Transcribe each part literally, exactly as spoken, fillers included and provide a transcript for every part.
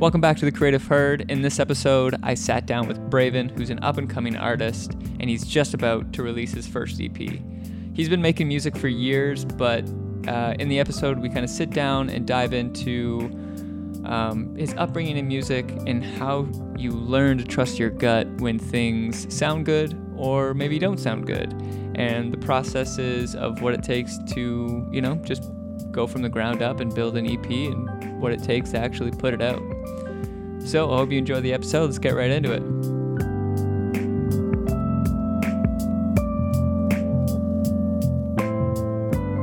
Welcome back to The Creative Herd. In this episode, I sat down with B R V N, who's an up-and-coming artist, and he's just about to release his first E P. He's been making music for years, but uh, in the episode, we kind of sit down and dive into um, his upbringing in music and how you learn to trust your gut when things sound good or maybe don't sound good, and the processes of what it takes to, you know, just go from the ground up and build an E P and what it takes to actually put it out. So I hope you enjoy the episode. Let's get right into it.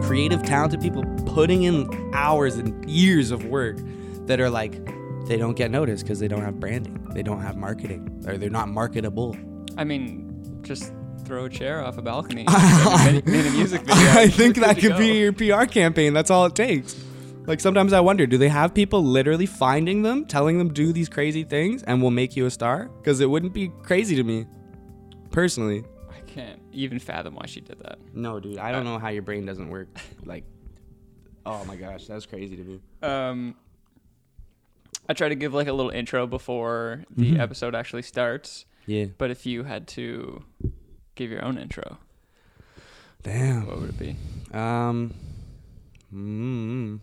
Creative, talented people putting in hours and years of work that are like, they don't get noticed because they don't have branding. They don't have marketing, or they're not marketable. I mean, just throw a chair off a balcony and make a music video. I think that could be your P R campaign. That's all it takes. Like, sometimes I wonder, do they have people literally finding them, telling them do these crazy things and we'll make you a star? Because it wouldn't be crazy to me, personally. I can't even fathom why she did that. No, dude. I don't know how your brain doesn't work. Like, oh my gosh, that's crazy to me. Um, I try to give like a little intro before the mm-hmm. episode actually starts. Yeah. But if you had to give your own intro, damn, what would it be? Um, mm,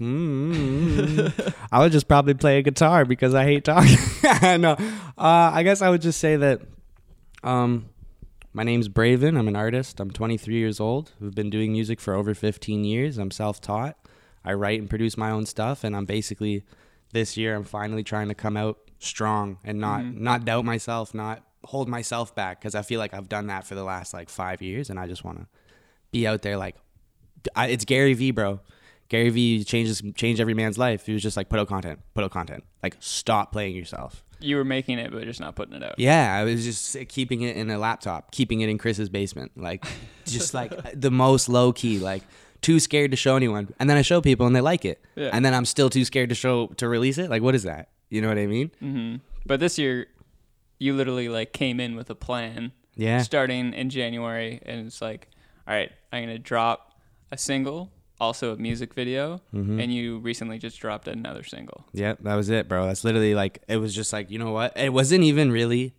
mm, I would just probably play a guitar because I hate talking. no, uh, I guess I would just say that um, my name's B R V N. I'm an artist. I'm twenty-three years old. I've been doing music for over fifteen years. I'm self-taught. I write and produce my own stuff, and I'm basically, this year, I'm finally trying to come out strong and not mm-hmm. not doubt myself, not hold myself back, because I feel like I've done that for the last like five years, and I just want to be out there. Like, I, it's Gary Vee, bro. Gary Vee changes change every man's life. He was just like, put out content, put out content. Like, stop playing yourself. You were making it, but just not putting it out. Yeah, I was just keeping it in a laptop, keeping it in Chris's basement, like just like the most low key, like too scared to show anyone. And then I show people and they like it, yeah. And then I'm still too scared to show to release it. Like, what is that? You know what I mean? Mm-hmm. But this year, you literally like came in with a plan, yeah. Starting in January, and it's like, all right, I'm gonna drop a single, also a music video, mm-hmm. and you recently just dropped another single. Yep, that was it, bro. That's literally like, it was just like, you know what? It wasn't even really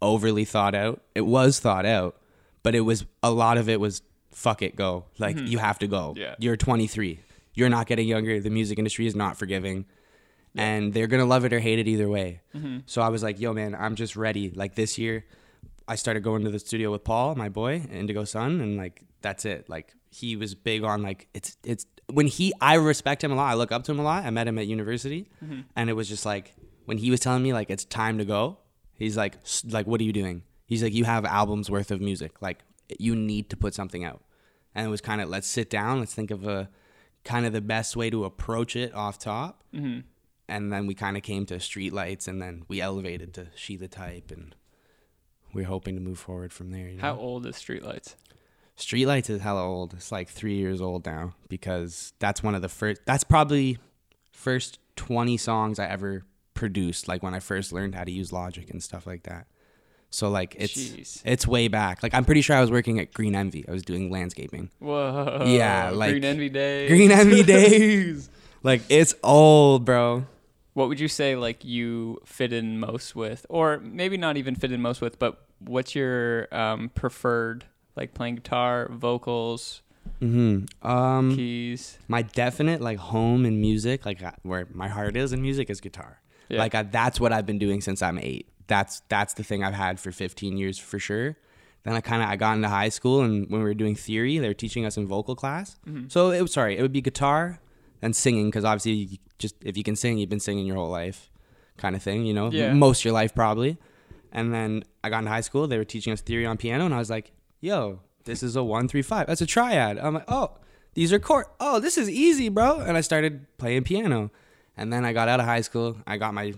overly thought out. It was thought out, but it was a lot of it was fuck it, go. Like mm-hmm. you have to go. Yeah. You're twenty-three. You're not getting younger. The music industry is not forgiving. And they're going to love it or hate it either way. Mm-hmm. So I was like, yo, man, I'm just ready. Like, this year, I started going to the studio with Paul, my boy, Indigo Sun. And, like, that's it. Like, he was big on, like, it's, it's, when he, I respect him a lot. I look up to him a lot. I met him at university. Mm-hmm. And it was just like, when he was telling me, like, it's time to go, he's like, like, what are you doing? He's like, you have albums worth of music. Like, you need to put something out. And it was kind of, let's sit down. Let's think of a, kind of the best way to approach it off top. Mm-hmm. And then we kind of came to Streetlights, and then we elevated to She the Type, and we're hoping to move forward from there. You know? How old is Streetlights? Streetlights is hella old. It's like three years old now, because that's one of the first, that's probably first twenty songs I ever produced, like when I first learned how to use Logic and stuff like that. So like it's Jeez. It's way back. Like, I'm pretty sure I was working at Green Envy. I was doing landscaping. Whoa. Yeah, like Green Envy days. Green Envy days. Like, it's old, bro. What would you say, like, you fit in most with, or maybe not even fit in most with, but what's your um, preferred, like, playing guitar, vocals, mm-hmm. um, keys? My definite, like, home in music, like, where my heart is in music is guitar. Yeah. Like, I, that's what I've been doing since I'm eight. That's that's the thing I've had for fifteen years for sure. Then I kind of I got into high school, and when we were doing theory, they were teaching us in vocal class. Mm-hmm. So it was sorry, it would be guitar and singing, because obviously you just, if you can sing, you've been singing your whole life kind of thing, you know, yeah. Most of your life probably. And then I got into high school, they were teaching us theory on piano, and I was like, yo, this is a one, three, five. That's a triad. I'm like, oh, these are chords. Oh, this is easy, bro. And I started playing piano. And then I got out of high school, I got my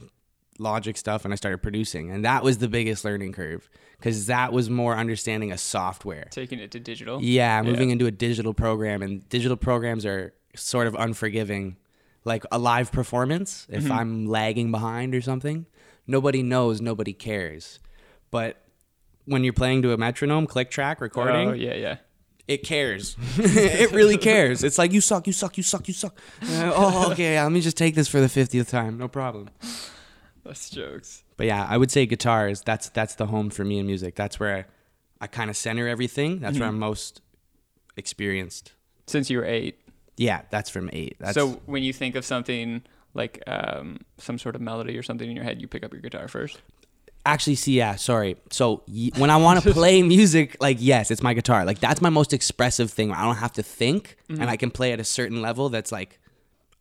Logic stuff, and I started producing. And that was the biggest learning curve, because that was more understanding a software. Taking it to digital. Yeah, moving yeah. into a digital program, and digital programs are sort of unforgiving. Like a live performance, if mm-hmm. I'm lagging behind or something, nobody knows, nobody cares. But when you're playing to a metronome, click track, recording, oh yeah yeah it cares. It really cares. It's like, you suck you suck you suck you suck uh, oh okay, let me just take this for the fiftieth time, no problem. That's jokes. But yeah, I would say guitars. That's that's the home for me in music. That's where I, I kind of center everything. That's mm-hmm. where I'm most experienced. Since you were eight. Yeah, that's from eight. That's, so when you think of something like um, some sort of melody or something in your head, you pick up your guitar first? Actually, see, yeah, sorry. So y- when I want to play music, like, yes, it's my guitar. Like, that's my most expressive thing. I don't have to think, mm-hmm. and I can play at a certain level that's, like,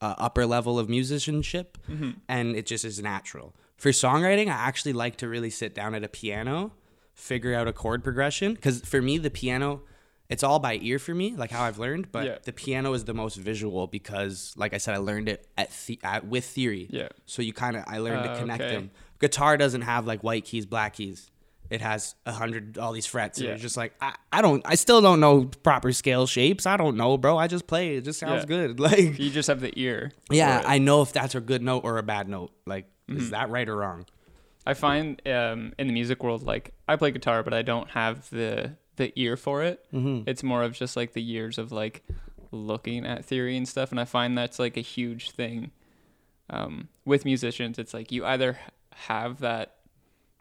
uh, upper level of musicianship, mm-hmm. and it just is natural. For songwriting, I actually like to really sit down at a piano, figure out a chord progression, because for me, the piano... It's all by ear for me, like how I've learned, but yeah. the piano is the most visual because, like I said, I learned it at, the, at with theory. Yeah. So you kind of, I learned uh, to connect okay. them. Guitar doesn't have like white keys, black keys. It has a hundred, all these frets. Yeah. And you're just like, I, I don't, I still don't know proper scale shapes. I don't know, bro. I just play. It just sounds yeah. good. Like you just have the ear. Yeah. I know if that's a good note or a bad note. Like, mm-hmm. is that right or wrong? I find um, in the music world, like I play guitar, but I don't have the... the ear for it. Mm-hmm. It's more of just like the years of like looking at theory and stuff, and I find that's like a huge thing um with musicians. It's like you either have that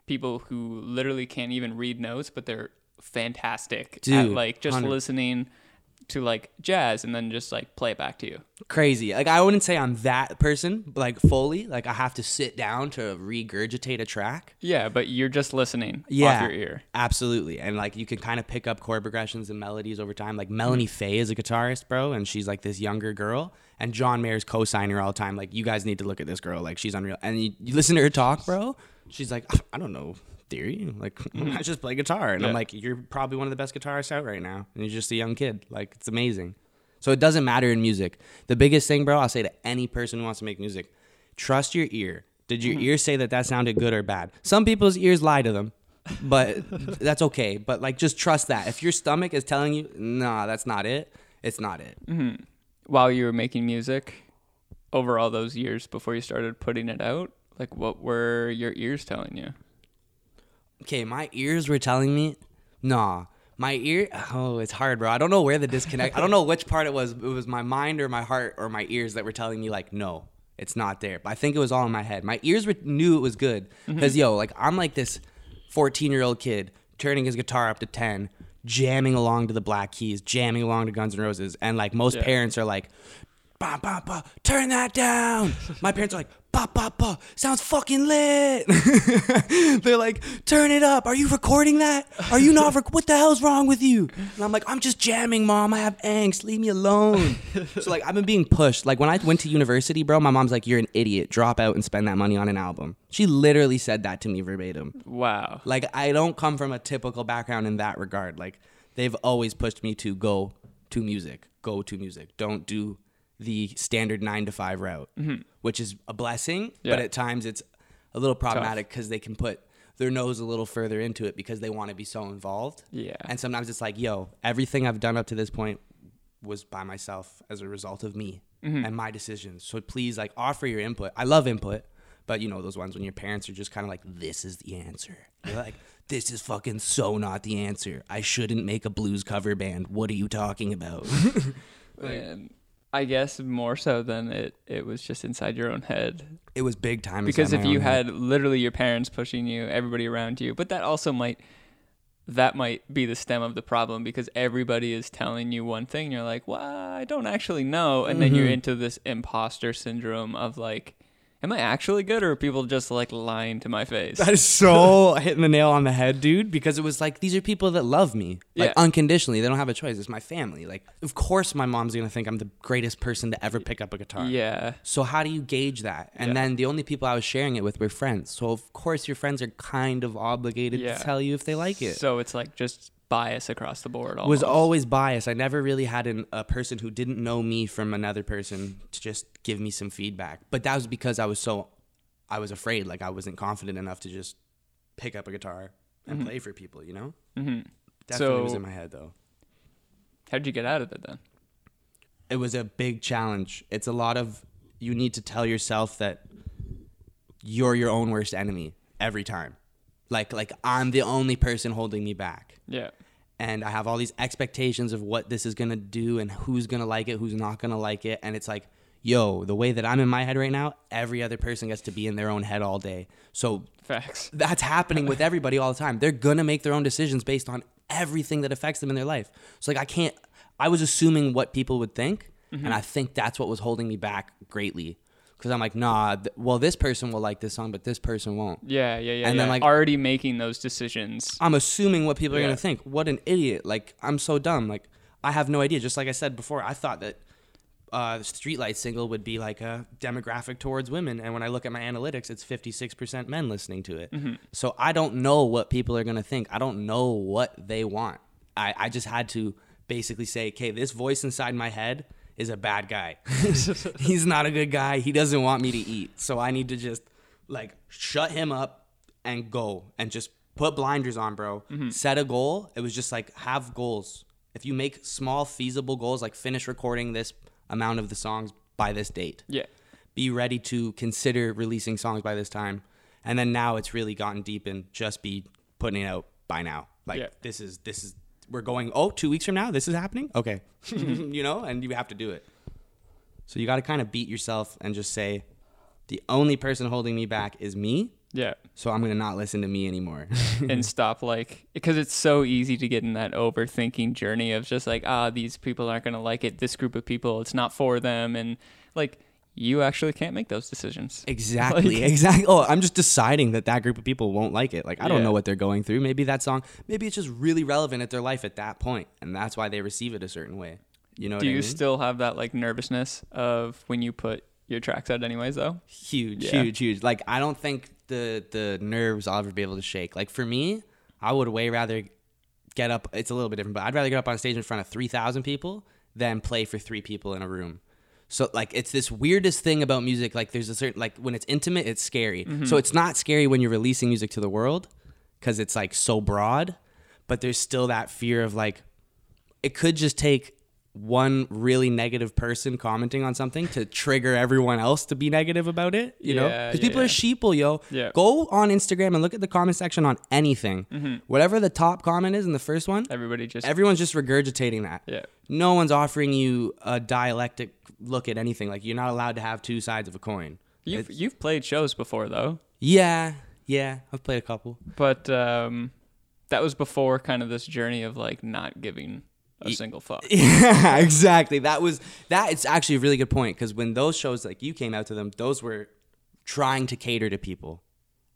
people who literally can't even read notes, but they're fantastic Dude, at like just one hundred listening to like jazz and then just like play it back to you. Crazy. Like I wouldn't say I'm that person, like fully. Like I have to sit down to regurgitate a track. Yeah, but you're just listening yeah, off your ear. Absolutely. And like you can kind of pick up chord progressions and melodies over time. Like Melanie mm-hmm. Faye is a guitarist, bro, and she's like this younger girl. And John Mayer's co-signer all the time. Like, you guys need to look at this girl. Like she's unreal. And you, you listen to her talk, bro. She's like, I don't know. Theory, like mm-hmm. I just play guitar, and yeah. I'm like, you're probably one of the best guitarists out right now, and you're just a young kid. Like, it's amazing. So it doesn't matter in music. The biggest thing, bro, I'll say to any person who wants to make music: trust your ear. Did your mm-hmm. ear say that that sounded good or bad? Some people's ears lie to them, but that's okay. But like, just trust that. If your stomach is telling you, nah, that's not it, it's not it. Mm-hmm. While you were making music, over all those years before you started putting it out, like, what were your ears telling you? Okay, my ears were telling me, nah, my ear, oh, it's hard, bro. I don't know where the disconnect, I don't know which part it was. It was my mind or my heart or my ears that were telling me, like, no, it's not there. But I think it was all in my head. My ears were, knew it was good. Because, mm-hmm. yo, like, I'm like this fourteen-year-old kid turning his guitar up to ten, jamming along to the Black Keys, jamming along to Guns N' Roses. And, like, most yeah. parents are like, bah, bah, bah, turn that down. My parents are like, bah, bah, bah, sounds fucking lit. They're like, turn it up. Are you recording that? Are you not? Rec- what the hell's wrong with you? And I'm like, I'm just jamming, mom. I have angst. Leave me alone. So like, I've been being pushed. Like when I went to university, bro, my mom's like, you're an idiot. Drop out and spend that money on an album. She literally said that to me verbatim. Wow. Like I don't come from a typical background in that regard. Like they've always pushed me to go to music, go to music. Don't do the standard nine to five route, mm-hmm. which is a blessing, yeah. but at times it's a little problematic because they can put their nose a little further into it because they want to be so involved. Yeah. And sometimes it's like, yo, everything I've done up to this point was by myself as a result of me mm-hmm. and my decisions. So please, like, offer your input. I love input, but you know those ones when your parents are just kind of like, this is the answer. You're like, this is fucking so not the answer. I shouldn't make a blues cover band. What are you talking about? Like, and- I guess more so than it, it was just inside your own head. It was big time. Because if you had head. literally your parents pushing you, everybody around you, but that also might, that might be the stem of the problem because everybody is telling you one thing. And you're like, well, I don't actually know. And mm-hmm. then you're into this imposter syndrome of like, am I actually good or are people just like lying to my face? That is so hitting the nail on the head, dude, because it was like, these are people that love me like yeah. unconditionally. They don't have a choice. It's my family. Like, of course my mom's going to think I'm the greatest person to ever pick up a guitar. Yeah. So how do you gauge that? And yeah. then the only people I was sharing it with were friends. So of course your friends are kind of obligated yeah. to tell you if they like it. So it's like just bias across the board. Almost. Was always bias. I never really had an, a person who didn't know me from another person to just give me some feedback. But that was because I was so, I was afraid. Like I wasn't confident enough to just pick up a guitar and mm-hmm. play for people. You know. Mm-hmm. Definitely so, was in my head though. How'd you get out of it then? It was a big challenge. It's a lot of you need to tell yourself that you're your own worst enemy every time. Like, like I'm the only person holding me back. Yeah. And I have all these expectations of what this is going to do and who's going to like it, who's not going to like it. And it's like, yo, the way that I'm in my head right now, every other person gets to be in their own head all day. So facts. That's happening with everybody all the time. They're going to make their own decisions based on everything that affects them in their life. So like I can't, I was assuming what people would think. Mm-hmm. And I think that's what was holding me back greatly. Because I'm like, nah, th- well, this person will like this song, but this person won't. Yeah, yeah, yeah. And yeah. then like already making those decisions. I'm assuming what people yeah. are going to think. What an idiot. Like, I'm so dumb. Like, I have no idea. Just like I said before, I thought that uh, the Streetlights single would be like a demographic towards women. And when I look at my analytics, it's fifty-six percent men listening to it. Mm-hmm. So I don't know what people are going to think. I don't know what they want. I, I just had to basically say, okay, this voice inside my head is a bad guy. He's not a good guy. He doesn't want me to eat. So I need to just like shut him up and go and just put blinders on, bro. Mm-hmm. Set a goal. It was just like have goals. If you make small feasible goals, like finish recording this amount of the songs by this date. Yeah. Be ready to consider releasing songs by this time. And then now it's really gotten deep and just be putting it out by now. Like yeah. this is, this is, we're going, oh, two weeks from now, this is happening? Okay. You know, and you have to do it. So you got to kind of beat yourself and just say, the only person holding me back is me. Yeah. So I'm going to not listen to me anymore. And stop like, because it's so easy to get in that overthinking journey of just like, ah, these people aren't going to like it. This group of people, it's not for them. And like, you actually can't make those decisions. Exactly. Like, exactly. Oh, I'm just deciding that that group of people won't like it. Like, I don't yeah. know what they're going through. Maybe that song, maybe it's just really relevant at their life at that point, and that's why they receive it a certain way. You know what I mean? Do you still have that, like, nervousness of when you put your tracks out anyways, though? Huge, yeah. huge, huge. Like, I don't think the, the nerves I'll ever be able to shake. Like, for me, I would way rather get up. It's a little bit different, but I'd rather get up on stage in front of three thousand people than play for three people in a room. So, like, it's this weirdest thing about music. Like, there's a certain, like, when it's intimate, it's scary. Mm-hmm. So it's not scary when you're releasing music to the world because it's, like, so broad. But there's still that fear of, like, it could just take one really negative person commenting on something to trigger everyone else to be negative about it, you yeah, know? Because yeah, people yeah. are sheeple, yo. Yeah. Go on Instagram and look at the comment section on anything. Mm-hmm. Whatever the top comment is in the first one, everybody just everyone's just regurgitating that. Yeah. No one's offering you a dialectic look at anything. Like, you're not allowed to have two sides of a coin. You've, you've played shows before, though. Yeah, yeah. I've played a couple. But um, that was before kind of this journey of, like, not giving a single fuck. Yeah, exactly. That was that. It's actually a really good point because when those shows, like, you came out to them, those were trying to cater to people,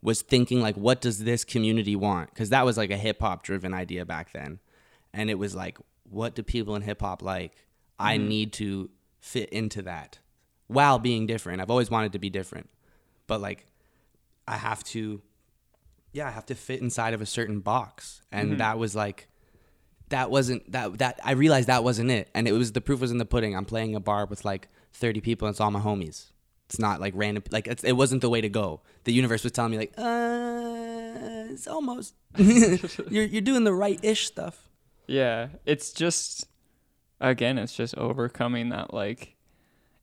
was thinking like, what does this community want? Because that was like a hip hop driven idea back then, and it was like, what do people in hip hop like? Mm-hmm. I need to fit into that while being different. I've always wanted to be different, but like, I have to, yeah, I have to fit inside of a certain box, and mm-hmm. that was like. That wasn't that that I realized that wasn't it, and it was the proof was in the pudding. I'm playing a bar with like thirty people, and it's all my homies. It's not like random. Like it's, it wasn't the way to go. The universe was telling me like, uh, it's almost you're you're doing the right ish stuff. Yeah, it's just again, it's just overcoming that like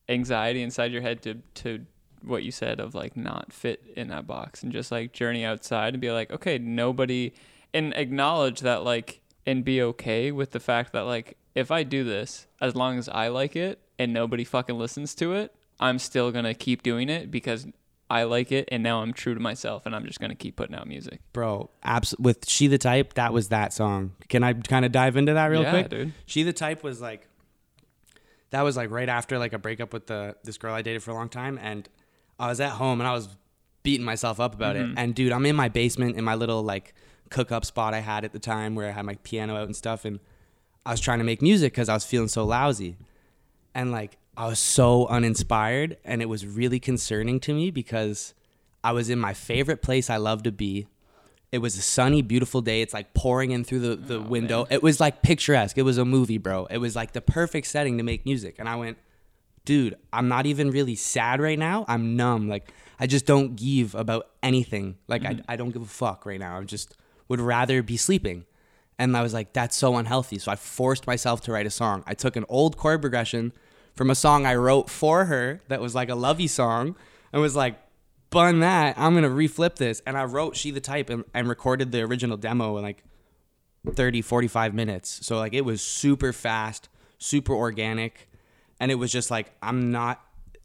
anxiety inside your head to to what you said of like not fit in that box and just like journey outside and be like, okay, nobody, and acknowledge that like. And be okay with the fact that, like, if I do this, as long as I like it and nobody fucking listens to it, I'm still going to keep doing it because I like it and now I'm true to myself and I'm just going to keep putting out music. Bro, abs- with She the Type, that was that song. Can I kind of dive into that real yeah, quick? Dude. She the Type was, like, that was, like, right after, like, a breakup with the this girl I dated for a long time. And I was at home and I was beating myself up about mm-hmm. it. And, dude, I'm in my basement in my little, like, cook-up spot I had at the time where I had my piano out and stuff, and I was trying to make music because I was feeling so lousy and like I was so uninspired, and it was really concerning to me because I was in my favorite place I love to be. It was a sunny, beautiful day. It's like pouring in through the, the oh, window, man. It was like picturesque. It was a movie, bro. It was like the perfect setting to make music, and I went, dude, I'm not even really sad right now. I'm numb. Like, I just don't give about anything. Like mm-hmm. I, I don't give a fuck right now. I'm just would rather be sleeping. And I was like, that's so unhealthy. So I forced myself to write a song. I took an old chord progression from a song I wrote for her that was like a lovey song and was like, bun that, I'm going to reflip this. And I wrote She the Type and, and recorded the original demo in like thirty, forty-five minutes. So like it was super fast, super organic. And it was just like, I'm not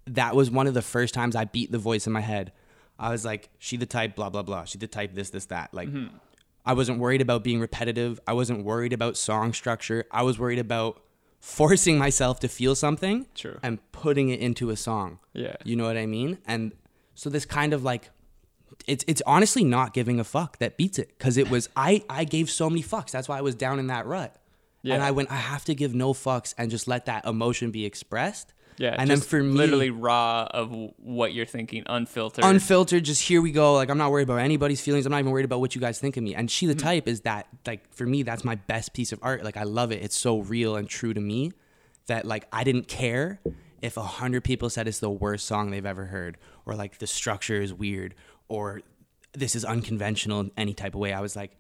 that was one of the first times I beat the voice in my head. I was like, she the type, blah, blah, blah. She the type, this, this, that. Like, mm-hmm. I wasn't worried about being repetitive. I wasn't worried about song structure. I was worried about forcing myself to feel something True. and putting it into a song. Yeah. You know what I mean? And so this kind of like, it's it's honestly not giving a fuck that beats it. Because it was, I, I gave so many fucks. That's why I was down in that rut. Yeah. And I went, I have to give no fucks and just let that emotion be expressed. Yeah, and just then for me, literally raw of what you're thinking, unfiltered. Unfiltered, just here we go. Like, I'm not worried about anybody's feelings. I'm not even worried about what you guys think of me. And She the Type is that, like, for me, that's my best piece of art. Like, I love it. It's so real and true to me that, like, I didn't care if one hundred people said it's the worst song they've ever heard, or, like, the structure is weird, or this is unconventional in any type of way. I was like,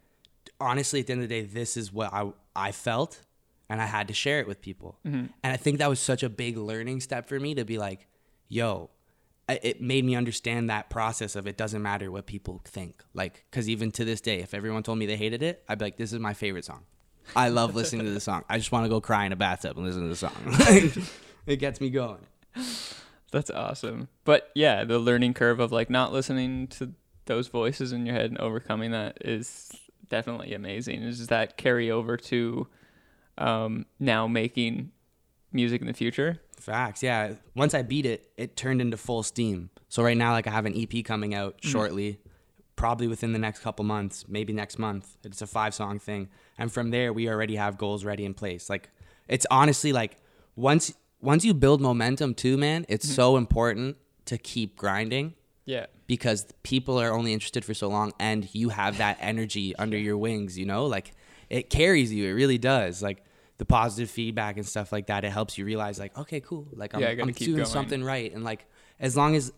honestly, at the end of the day, this is what I I felt. And I had to share it with people. Mm-hmm. And I think that was such a big learning step for me to be like, yo, it made me understand that process of it doesn't matter what people think. Like, because even to this day, if everyone told me they hated it, I'd be like, this is my favorite song. I love listening to this song. I just want to go cry in a bathtub and listen to the song. It gets me going. That's awesome. But yeah, the learning curve of like not listening to those voices in your head and overcoming that is definitely amazing. It's just that carryover to... um now making music in the future. Facts. Yeah, once I beat it, it turned into full steam. So right now, like, I have an E P coming out mm-hmm. shortly, probably within the next couple months, maybe next month. It's a five song thing, and from there we already have goals ready in place. Like, it's honestly like once once you build momentum too, man, it's mm-hmm. so important to keep grinding. Yeah, because people are only interested for so long, and you have that energy under your wings, you know, like it carries you. It really does. Like the positive feedback and stuff like that, it helps you realize like, okay, cool. Like I'm, yeah, I'm doing going. something right. And like, as long as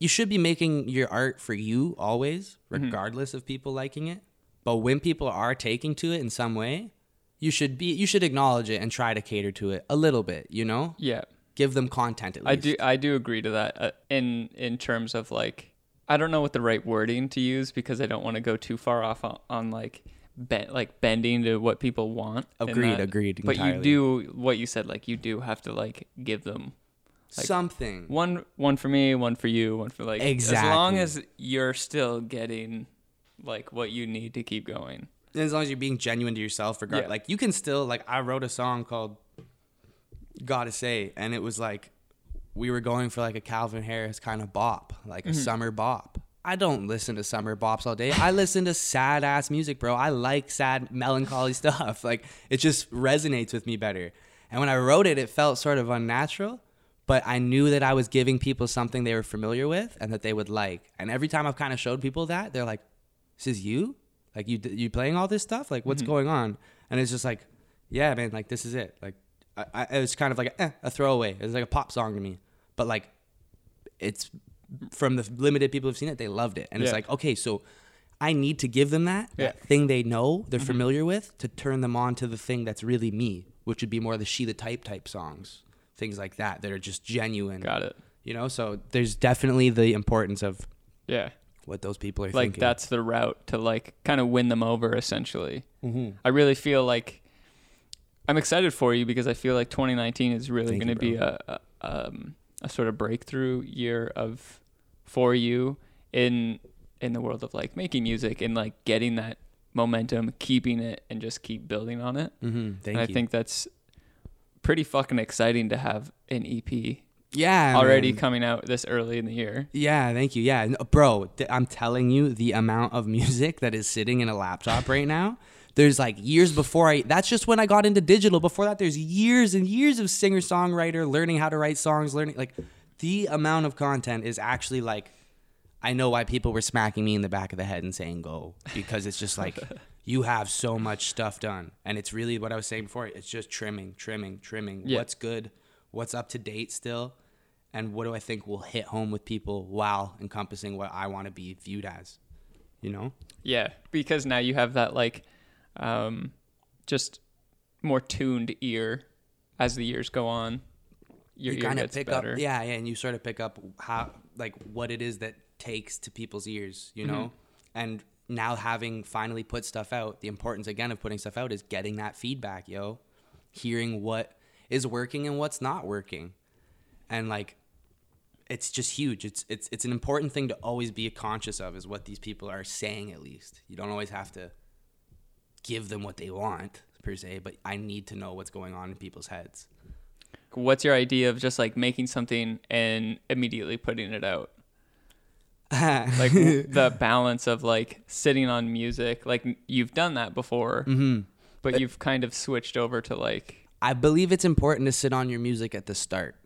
you should be making your art for you always, regardless mm-hmm. of people liking it. But when people are taking to it in some way, you should be, you should acknowledge it and try to cater to it a little bit, you know? Yeah. Give them content. At least. I do. I do agree to that uh, in, in terms of like, I don't know what the right wording to use because I don't want to go too far off on, on like, Bent, like bending to what people want. Agreed, agreed. But entirely. You do what you said. Like you do have to like give them like, something. One, one for me, one for you, one for like. Exactly. As long as you're still getting like what you need to keep going. And as long as you're being genuine to yourself, regard yeah. like you can still like. I wrote a song called "Gotta Say," and it was like we were going for like a Calvin Harris kind of bop, like mm-hmm. a summer bop. I don't listen to summer bops all day. I listen to sad ass music, bro. I like sad, melancholy stuff. Like it just resonates with me better. And when I wrote it, it felt sort of unnatural, but I knew that I was giving people something they were familiar with and that they would like. And every time I've kind of showed people that, they're like, "This is you? Like you you playing all this stuff? Like what's mm-hmm. going on?" And it's just like, "Yeah, man. Like this is it." Like I, I, it was kind of like eh, a throwaway. It was like a pop song to me, but like it's. From the limited people who've seen it, they loved it. And yeah. it's like, okay, so I need to give them that, yeah. that thing they know, they're mm-hmm. familiar with, to turn them on to the thing that's really me, which would be more the She the Type type songs, things like that, that are just genuine. Got it. You know, so there's definitely the importance of yeah, what those people are like thinking. Like, that's the route to, like, kind of win them over, essentially. Mm-hmm. I really feel like I'm excited for you because I feel like twenty nineteen is really going to be a... a um, a sort of breakthrough year of for you in in the world of like making music and like getting that momentum, keeping it, and just keep building on it. Mm-hmm. Thank and you. I think that's pretty fucking exciting to have an E P yeah already man. coming out this early in the year. Yeah, thank you. Yeah, no, bro, th- I'm telling you, the amount of music that is sitting in a laptop right now. There's like years before I, that's just when I got into digital. Before that, there's years and years of singer-songwriter, learning how to write songs, learning, like the amount of content is actually like, I know why people were smacking me in the back of the head and saying go, because it's just like, you have so much stuff done. And it's really what I was saying before. It's just trimming, trimming, trimming. Yeah. What's good, what's up to date still, and what do I think will hit home with people while encompassing what I want to be viewed as, you know? Yeah, because now you have that like, um just more tuned ear as the years go on. Your you kind of pick better. up yeah yeah and you sort of pick up how like what it is that takes to people's ears, you know. Mm-hmm. And now having finally put stuff out, the importance again of putting stuff out is getting that feedback, yo, hearing what is working and what's not working. And like it's just huge. It's it's it's an important thing to always be conscious of, is what these people are saying. At least you don't always have to give them what they want per se, but I need to know what's going on in people's heads. What's your idea of just like making something and immediately putting it out? Like the balance of like sitting on music, like you've done that before, mm-hmm. but it, you've kind of switched over to like, I believe it's important to sit on your music at the start,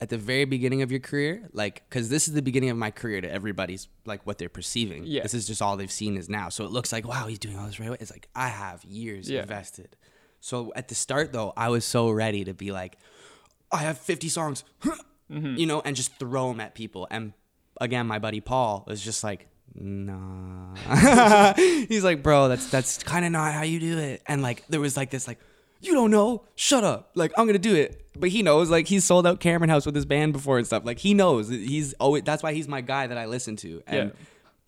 at the very beginning of your career, like, because this is the beginning of my career to everybody's, like, what they're perceiving. Yeah. This is just all they've seen is now. So it looks like, wow, he's doing all this right away. It's like, I have years yeah. invested. So at the start, though, I was so ready to be like, I have fifty songs, mm-hmm. you know, and just throw them at people. And again, my buddy Paul was just like, nah. He's like, bro, that's that's kind of not how you do it. And, like, there was, like, this, like, you don't know, shut up, like, I'm gonna do it. But he knows, like, he's sold out Cameron House with his band before and stuff. Like, he knows, he's always, that's why he's my guy that I listen to. And yeah.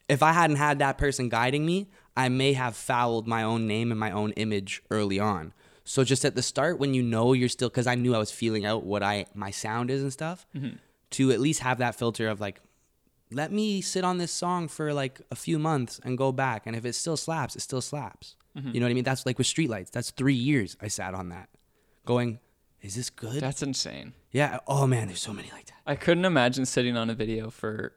if I hadn't had that person guiding me, I may have fouled my own name and my own image early on. So just at the start, when you know you're still, because I knew I was feeling out what I my sound is and stuff, mm-hmm. to at least have that filter of, like, let me sit on this song for, like, a few months and go back. And if it still slaps, it still slaps. Mm-hmm. You know what I mean? That's like with Streetlights. That's three years I sat on that going, is this good? That's insane. Yeah. Oh, man, there's so many like that. I couldn't imagine sitting on a video for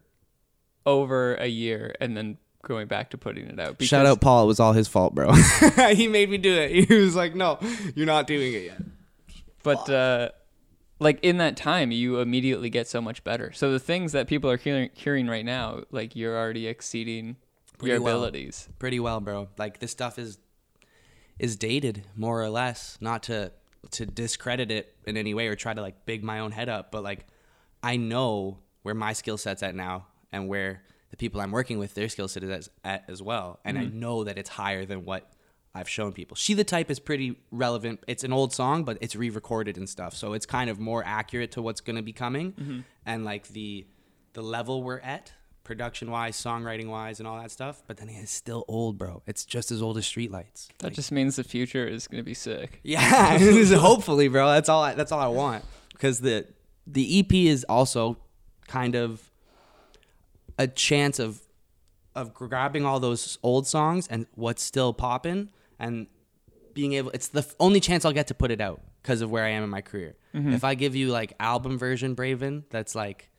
over a year and then going back to putting it out. Shout out Paul. It was all his fault, bro. He made me do it. He was like, no, you're not doing it yet. But uh, like in that time, you immediately get so much better. So the things that people are hearing, hearing right now, like you're already exceeding your abilities. Well. Pretty well, bro. Like this stuff is is dated, more or less, not to to discredit it in any way or try to like big my own head up, but like I know where my skill set's at now and where the people I'm working with, their skill set is at as well. And mm-hmm. I know that it's higher than what I've shown people. She the Type is pretty relevant. It's an old song, but it's re-recorded and stuff. So it's kind of more accurate to what's going to be coming. Mm-hmm. And like the the level we're at, production-wise, songwriting-wise, and all that stuff. But then it's still old, bro. It's just as old as Streetlights. That like, just means the future is going to be sick. Yeah, hopefully, bro. That's all I, that's all I want. Because the, the E P is also kind of a chance of of grabbing all those old songs and what's still popping and being able... It's the only chance I'll get to put it out because of where I am in my career. Mm-hmm. If I give you, like, album version B R V N, that's, like...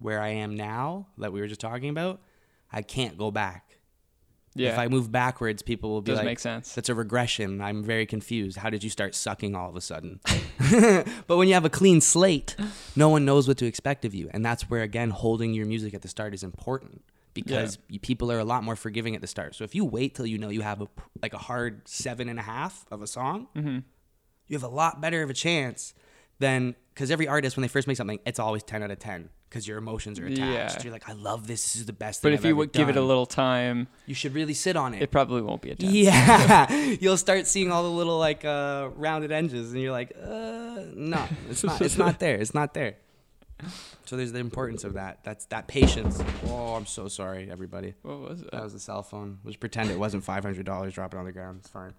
where I am now that we were just talking about, I can't go back. Yeah. If I move backwards, people will be Doesn't like, make sense. That's a regression. I'm very confused. How did you start sucking all of a sudden? But when you have a clean slate, no one knows what to expect of you. And that's where, again, holding your music at the start is important because yeah. people are a lot more forgiving at the start. So if you wait till you know you have a, like a hard seven and a half of a song, mm-hmm. you have a lot better of a chance than, because every artist, when they first make something, it's always ten out of ten. Because your emotions are attached. Yeah. You're like, I love this. This is the best thing But if I've you would done. Give it a little time. You should really sit on it. It probably won't be a ten. Yeah. You'll start seeing all the little like uh, rounded edges and you're like, uh, no, it's not It's not there. It's not there. So there's the importance of that. That's that patience. Oh, I'm so sorry, everybody. What was that? That was the cell phone. Just pretend it wasn't five hundred dollars dropping on the ground. It's fine.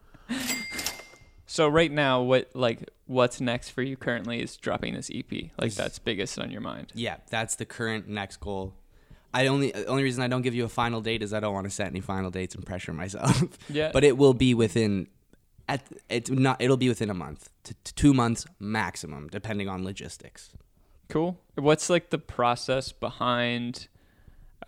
So right now, what like what's next for you currently is dropping this E P. Like that's biggest on your mind. Yeah, that's the current next goal. I only the only reason I don't give you a final date is I don't want to set any final dates and pressure myself. Yeah. But it will be within at it's not it'll be within a month to, to two months maximum, depending on logistics. Cool. What's like the process behind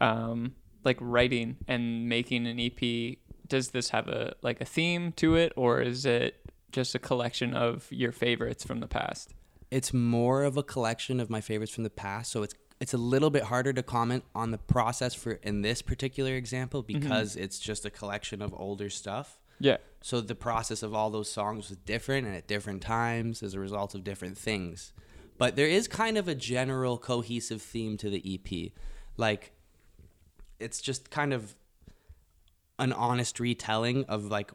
um, like writing and making an E P? Does this have a like a theme to it, or is it just a collection of your favorites from the past? It's more of a collection of my favorites from the past, so it's it's a little bit harder to comment on the process for in this particular example because mm-hmm. it's just a collection of older stuff. Yeah. So the process of all those songs was different and at different times as a result of different things. But there is kind of a general cohesive theme to the E P. Like it's just kind of an honest retelling of like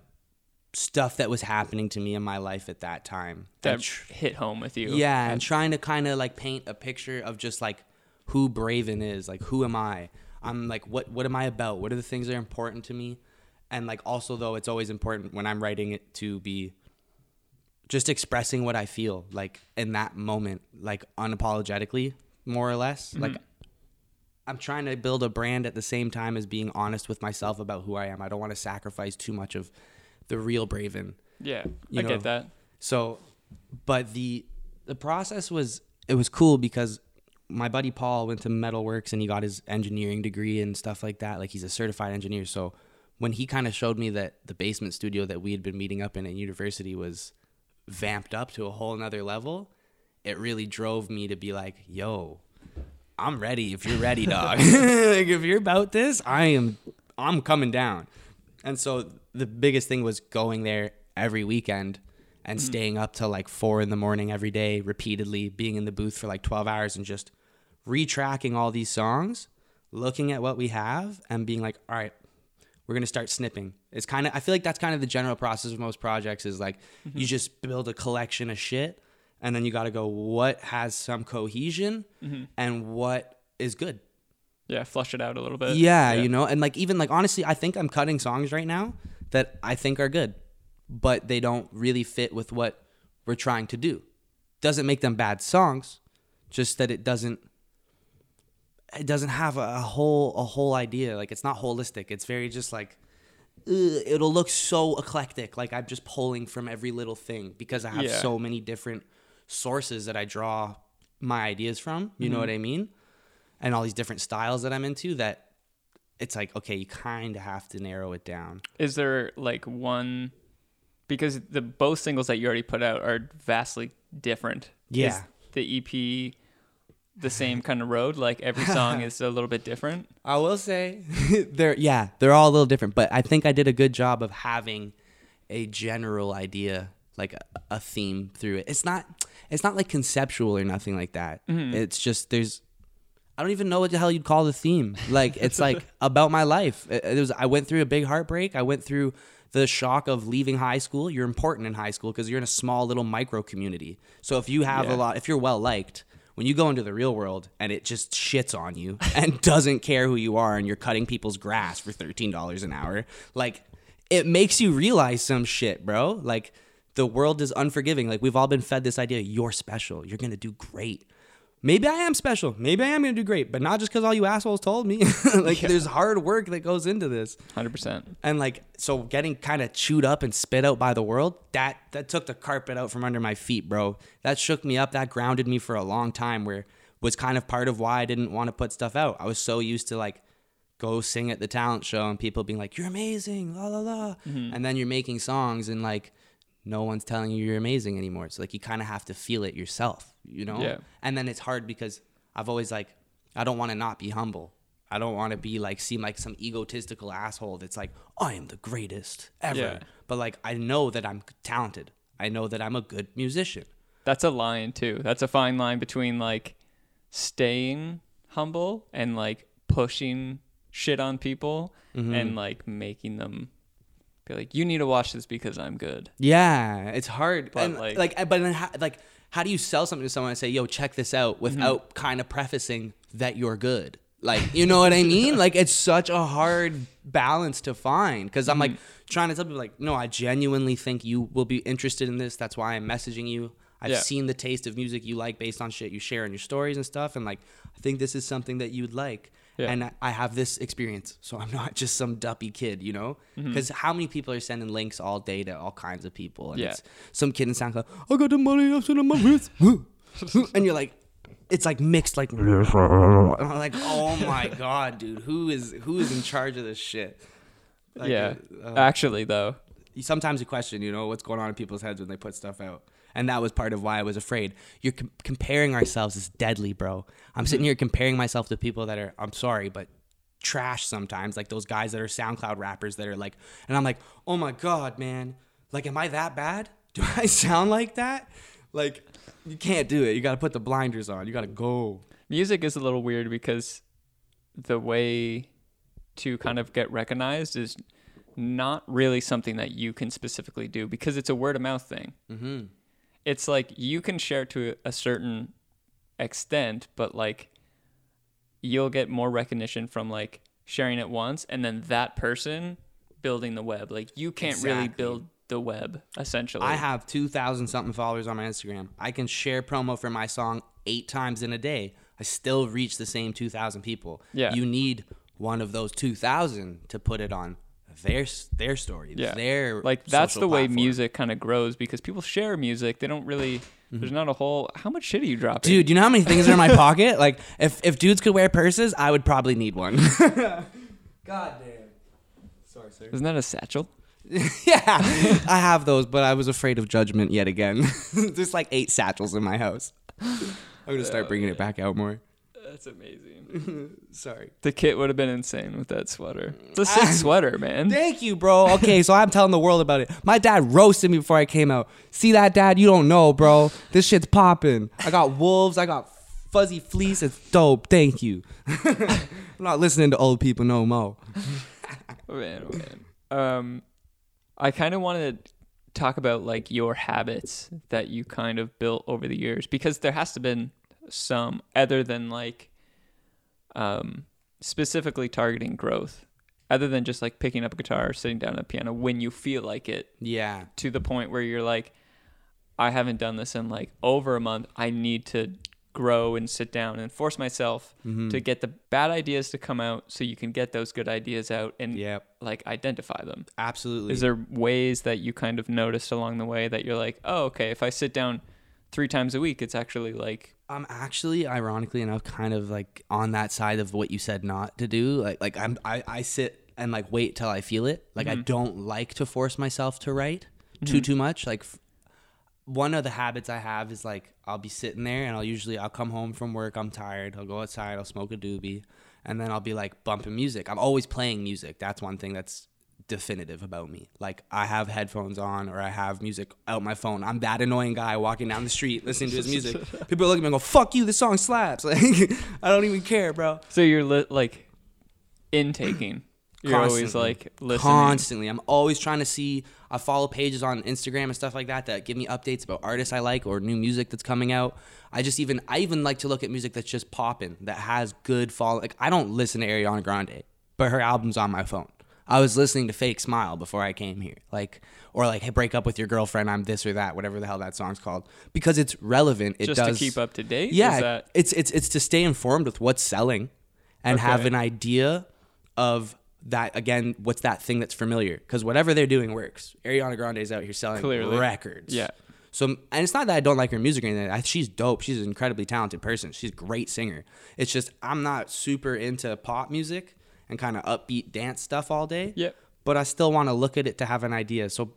stuff that was happening to me in my life at that time that tr- hit home with you. Yeah, and trying to kind of like paint a picture of just like who B R V N is, like who am I? I'm like what what am I about? What are the things that are important to me? And like also though it's always important when I'm writing it to be just expressing what I feel like in that moment, like unapologetically, more or less. Mm-hmm. Like I'm trying to build a brand at the same time as being honest with myself about who I am. I don't want to sacrifice too much of the real Braven. Yeah, you know? I get that. So, but the the process was, it was cool because my buddy Paul went to Metalworks and he got his engineering degree and stuff like that. Like, he's a certified engineer. So when he kind of showed me that the basement studio that we had been meeting up in at university was vamped up to a whole nother level, it really drove me to be like, yo, I'm ready if you're ready, dog. Like, if you're about this, I am, I'm coming down. And so the biggest thing was going there every weekend and mm. staying up till like four in the morning every day, repeatedly being in the booth for like twelve hours and just retracking all these songs, looking at what we have and being like, all right, we're going to start snipping. It's kind of, I feel like that's kind of the general process of most projects is like, mm-hmm. you just build a collection of shit. And then you got to go, what has some cohesion mm-hmm. and what is good? Yeah, flush it out a little bit. Yeah, yeah, you know, and like even like honestly, I think I'm cutting songs right now that I think are good, but they don't really fit with what we're trying to do. Doesn't make them bad songs, just that it doesn't it doesn't have a, a whole a whole idea. Like, it's not holistic. It's very just like, ugh, it'll look so eclectic. Like, I'm just pulling from every little thing because I have yeah. so many different sources that I draw my ideas from, you mm-hmm. know what I mean? And all these different styles that I'm into that it's like, okay, you kind of have to narrow it down. Is there like one, because the both singles that you already put out are vastly different. Yeah. Is the E P the same kind of road? Like every song is a little bit different? I will say they're, yeah, they're all a little different, but I think I did a good job of having a general idea, like a, a theme through it. It's not, it's not like conceptual or nothing like that. Mm-hmm. It's just, there's, I don't even know what the hell you'd call the theme. Like, it's like about my life. It, it was, I went through a big heartbreak. I went through the shock of leaving high school. You're important in high school because you're in a small little micro community. So if you have yeah. a lot, if you're well liked, when you go into the real world and it just shits on you and doesn't care who you are and you're cutting people's grass for thirteen dollars an hour, like it makes you realize some shit, bro. Like, the world is unforgiving. Like, we've all been fed this idea, you're special, you're going to do great. Maybe I am special. Maybe I am going to do great, but not just because all you assholes told me. Like, yeah. there's hard work that goes into this. one hundred percent. And, like, so getting kind of chewed up and spit out by the world, that that took the carpet out from under my feet, bro. That shook me up. That grounded me for a long time, where was kind of part of why I didn't want to put stuff out. I was so used to, like, go sing at the talent show and people being like, you're amazing, la, la, la. Mm-hmm. And then you're making songs and, like, no one's telling you you're amazing anymore. It's like you kind of have to feel it yourself, you know? Yeah. And then it's hard because I've always like, I don't want to not be humble. I don't want to be like, seem like some egotistical asshole that's like, I am the greatest ever. Yeah. But like, I know that I'm talented. I know that I'm a good musician. That's a line too. That's a fine line between like staying humble and like pushing shit on people mm-hmm. and like making them like, you need to watch this because I'm good. Yeah, it's hard. But and, like, like, but then how, like, how do you sell something to someone and say, yo, check this out without mm-hmm. kind of prefacing that you're good? Like, you know what I mean? Like, it's such a hard balance to find because I'm mm-hmm. like trying to tell people like, no, I genuinely think you will be interested in this. That's why I'm messaging you. I've yeah. seen the taste of music you like based on shit you share in your stories and stuff. And like, I think this is something that you'd like. Yeah. And I have this experience, so I'm not just some dumpy kid, you know? Because mm-hmm. how many people are sending links all day to all kinds of people? And yeah. it's some kid in SoundCloud, I got the money, I'm sitting on my wrist. And you're like, it's like mixed like, and I'm like, oh my God, dude, who is who is in charge of this shit? Like, yeah, uh, actually though. Sometimes you question, you know, what's going on in people's heads when they put stuff out. And that was part of why I was afraid. You're com- comparing ourselves is deadly, bro. I'm sitting here comparing myself to people that are, I'm sorry, but trash sometimes. Like those guys that are SoundCloud rappers that are like, and I'm like, oh my God, man. Like, am I that bad? Do I sound like that? Like, you can't do it. You got to put the blinders on. You got to go. Music is a little weird because the way to kind of get recognized is not really something that you can specifically do because it's a word of mouth thing. Mm-hmm. It's like you can share to a certain extent, but like you'll get more recognition from like sharing it once and then that person building the web. Like you can't exactly. really build the web essentially. I have two thousand something followers on my Instagram. I can share promo for my song eight times in a day. I still reach the same two thousand people. Yeah. You need one of those two thousand to put it on their their story. Yeah. Their like that's the way platform. Music kind of grows, because people share music. They don't really. Mm-hmm. There's not a whole. How much shit are you dropping, dude? You know how many things are in my pocket? Like if if dudes could wear purses, I would probably need one. God damn. Sorry, sir. Isn't that a satchel? Yeah, I have those, but I was afraid of judgment yet again. There's like eight satchels in my house. I'm gonna start oh, bringing man. it back out more. That's amazing. Sorry. The kit would have been insane with that sweater. It's a sick I, sweater, man. Thank you, bro. Okay, so I'm telling the world about it. My dad roasted me before I came out. See that, Dad? You don't know, bro. This shit's popping. I got wolves. I got fuzzy fleece. It's dope. Thank you. I'm not listening to old people no more. Oh, man, oh, man. Um, I kind of wanted to talk about like your habits that you kind of built over the years, because there has to have been some, other than like um specifically targeting growth, other than just like picking up a guitar or sitting down at a piano when you feel like it, yeah, to the point where you're like, I haven't done this in like over a month, I need to grow and sit down and force myself mm-hmm. to get the bad ideas to come out so you can get those good ideas out and yep. like identify them. Absolutely. Is there ways that you kind of noticed along the way that you're like, oh, okay, if I sit down three times a week, it's actually like I'm actually, ironically enough, kind of like on that side of what you said not to do. Like, like I'm, I, I sit and like wait till I feel it. Like, mm-hmm. I don't like to force myself to write mm-hmm. too, too much. Like, f- one of the habits I have is like I'll be sitting there and I'll usually I'll come home from work, I'm tired, I'll go outside, I'll smoke a doobie, and then I'll be like bumping music. I'm always playing music. That's one thing that's definitive about me. Like, I have headphones on or I have music out my phone. I'm that annoying guy walking down the street listening to his music. People look at me and go, fuck you, this song slaps. Like, I don't even care, bro. So you're li- like intaking. You're Constantly. always like listening. Constantly. I'm always trying to see. I follow pages on Instagram and stuff like that that give me updates about artists I like or new music that's coming out. I just even I even like to look at music that's just popping, that has good follow. Like, I don't listen to Ariana Grande, but her album's on my phone. I was listening to Fake Smile before I came here. Like, or like, hey, break up with your girlfriend, I'm this or that, whatever the hell that song's called. Because it's relevant. It Just does, to keep up to date? Yeah. Is that... It's it's it's to stay informed with what's selling and okay. have an idea of that, again, what's that thing that's familiar. Because whatever they're doing works. Ariana Grande's out here selling Clearly. records. Yeah. So, and it's not that I don't like her music or anything. I, she's dope. She's an incredibly talented person. She's a great singer. It's just I'm not super into pop music and kind of upbeat dance stuff all day. Yep. But I still want to look at it to have an idea. So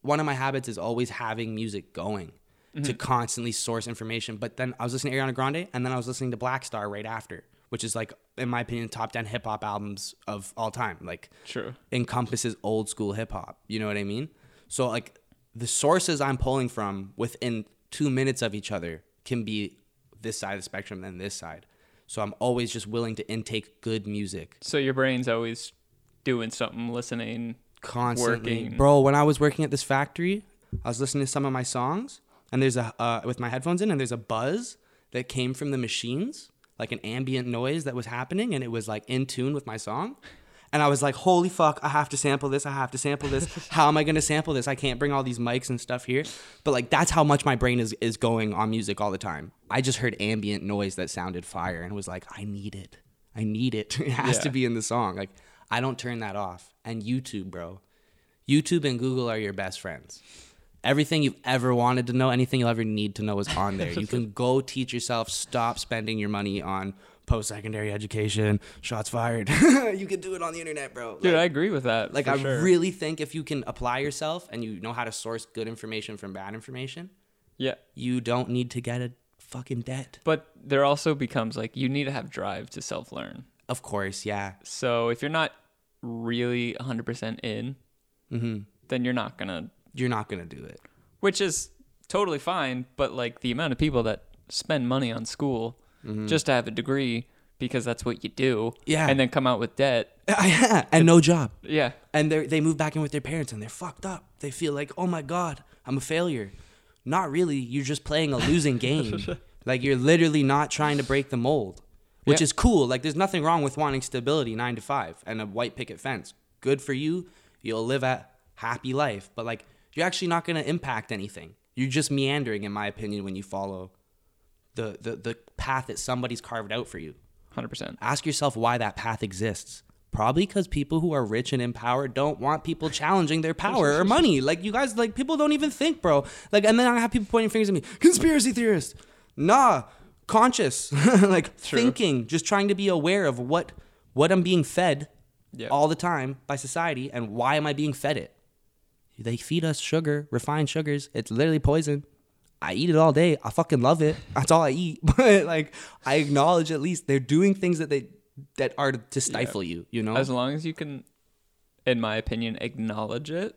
one of my habits is always having music going mm-hmm. to constantly source information. But then I was listening to Ariana Grande, and then I was listening to Blackstar right after, which is like, in my opinion, top ten hip hop albums of all time. Like, True. encompasses old school hip hop. You know what I mean? So like the sources I'm pulling from within two minutes of each other can be this side of the spectrum and this side. So I'm always just willing to intake good music. So your brain's always doing something, listening, constantly. Working. Bro, when I was working at this factory, I was listening to some of my songs, and there's a uh, with my headphones in, and there's a buzz that came from the machines, like an ambient noise that was happening, and it was like in tune with my song. And I was like, holy fuck, I have to sample this. I have to sample this. How am I going to sample this? I can't bring all these mics and stuff here. But like, that's how much my brain is, is going on music all the time. I just heard ambient noise that sounded fire and was like, I need it. I need it. It has yeah. to be in the song. Like, I don't turn that off. And YouTube, bro. YouTube and Google are your best friends. Everything you've ever wanted to know, anything you'll ever need to know is on there. You can go teach yourself. Stop spending your money on post-secondary education, shots fired. You can do it on the internet, bro. Like, dude, I agree with that. Like, I sure. really think if you can apply yourself and you know how to source good information from bad information, yeah, you don't need to get a fucking debt. But there also becomes like, you need to have drive to self-learn. Of course, yeah. So if you're not really one hundred percent in, mm-hmm. then you're not gonna you're not gonna do it, which is totally fine. But like, the amount of people that spend money on school Mm-hmm. just to have a degree because that's what you do, yeah, and then come out with debt yeah, and no job, yeah, and they they move back in with their parents and they're fucked up. They feel like, oh my god, I'm a failure. Not really. You're just playing a losing game. Like, you're literally not trying to break the mold, which yeah. is cool. Like, there's nothing wrong with wanting stability, nine to five and a white picket fence. Good for you. You'll live a happy life, but like, you're actually not going to impact anything. You're just meandering, in my opinion, when you follow the the the path that somebody's carved out for you. one hundred percent. Ask yourself why that path exists. Probably because people who are rich and in power don't want people challenging their power or money. Like, you guys, like, people don't even think, bro. Like, and then I have people pointing fingers at me. Conspiracy theorist. Nah. Conscious. Like, True. Thinking. Just trying to be aware of what, what I'm being fed yep. all the time by society. And why am I being fed it? They feed us sugar, refined sugars. It's literally poison. I eat it all day. I fucking love it. That's all I eat. But, like, I acknowledge at least they're doing things that they... that are to stifle yeah. you, you know? As long as you can, in my opinion, acknowledge it,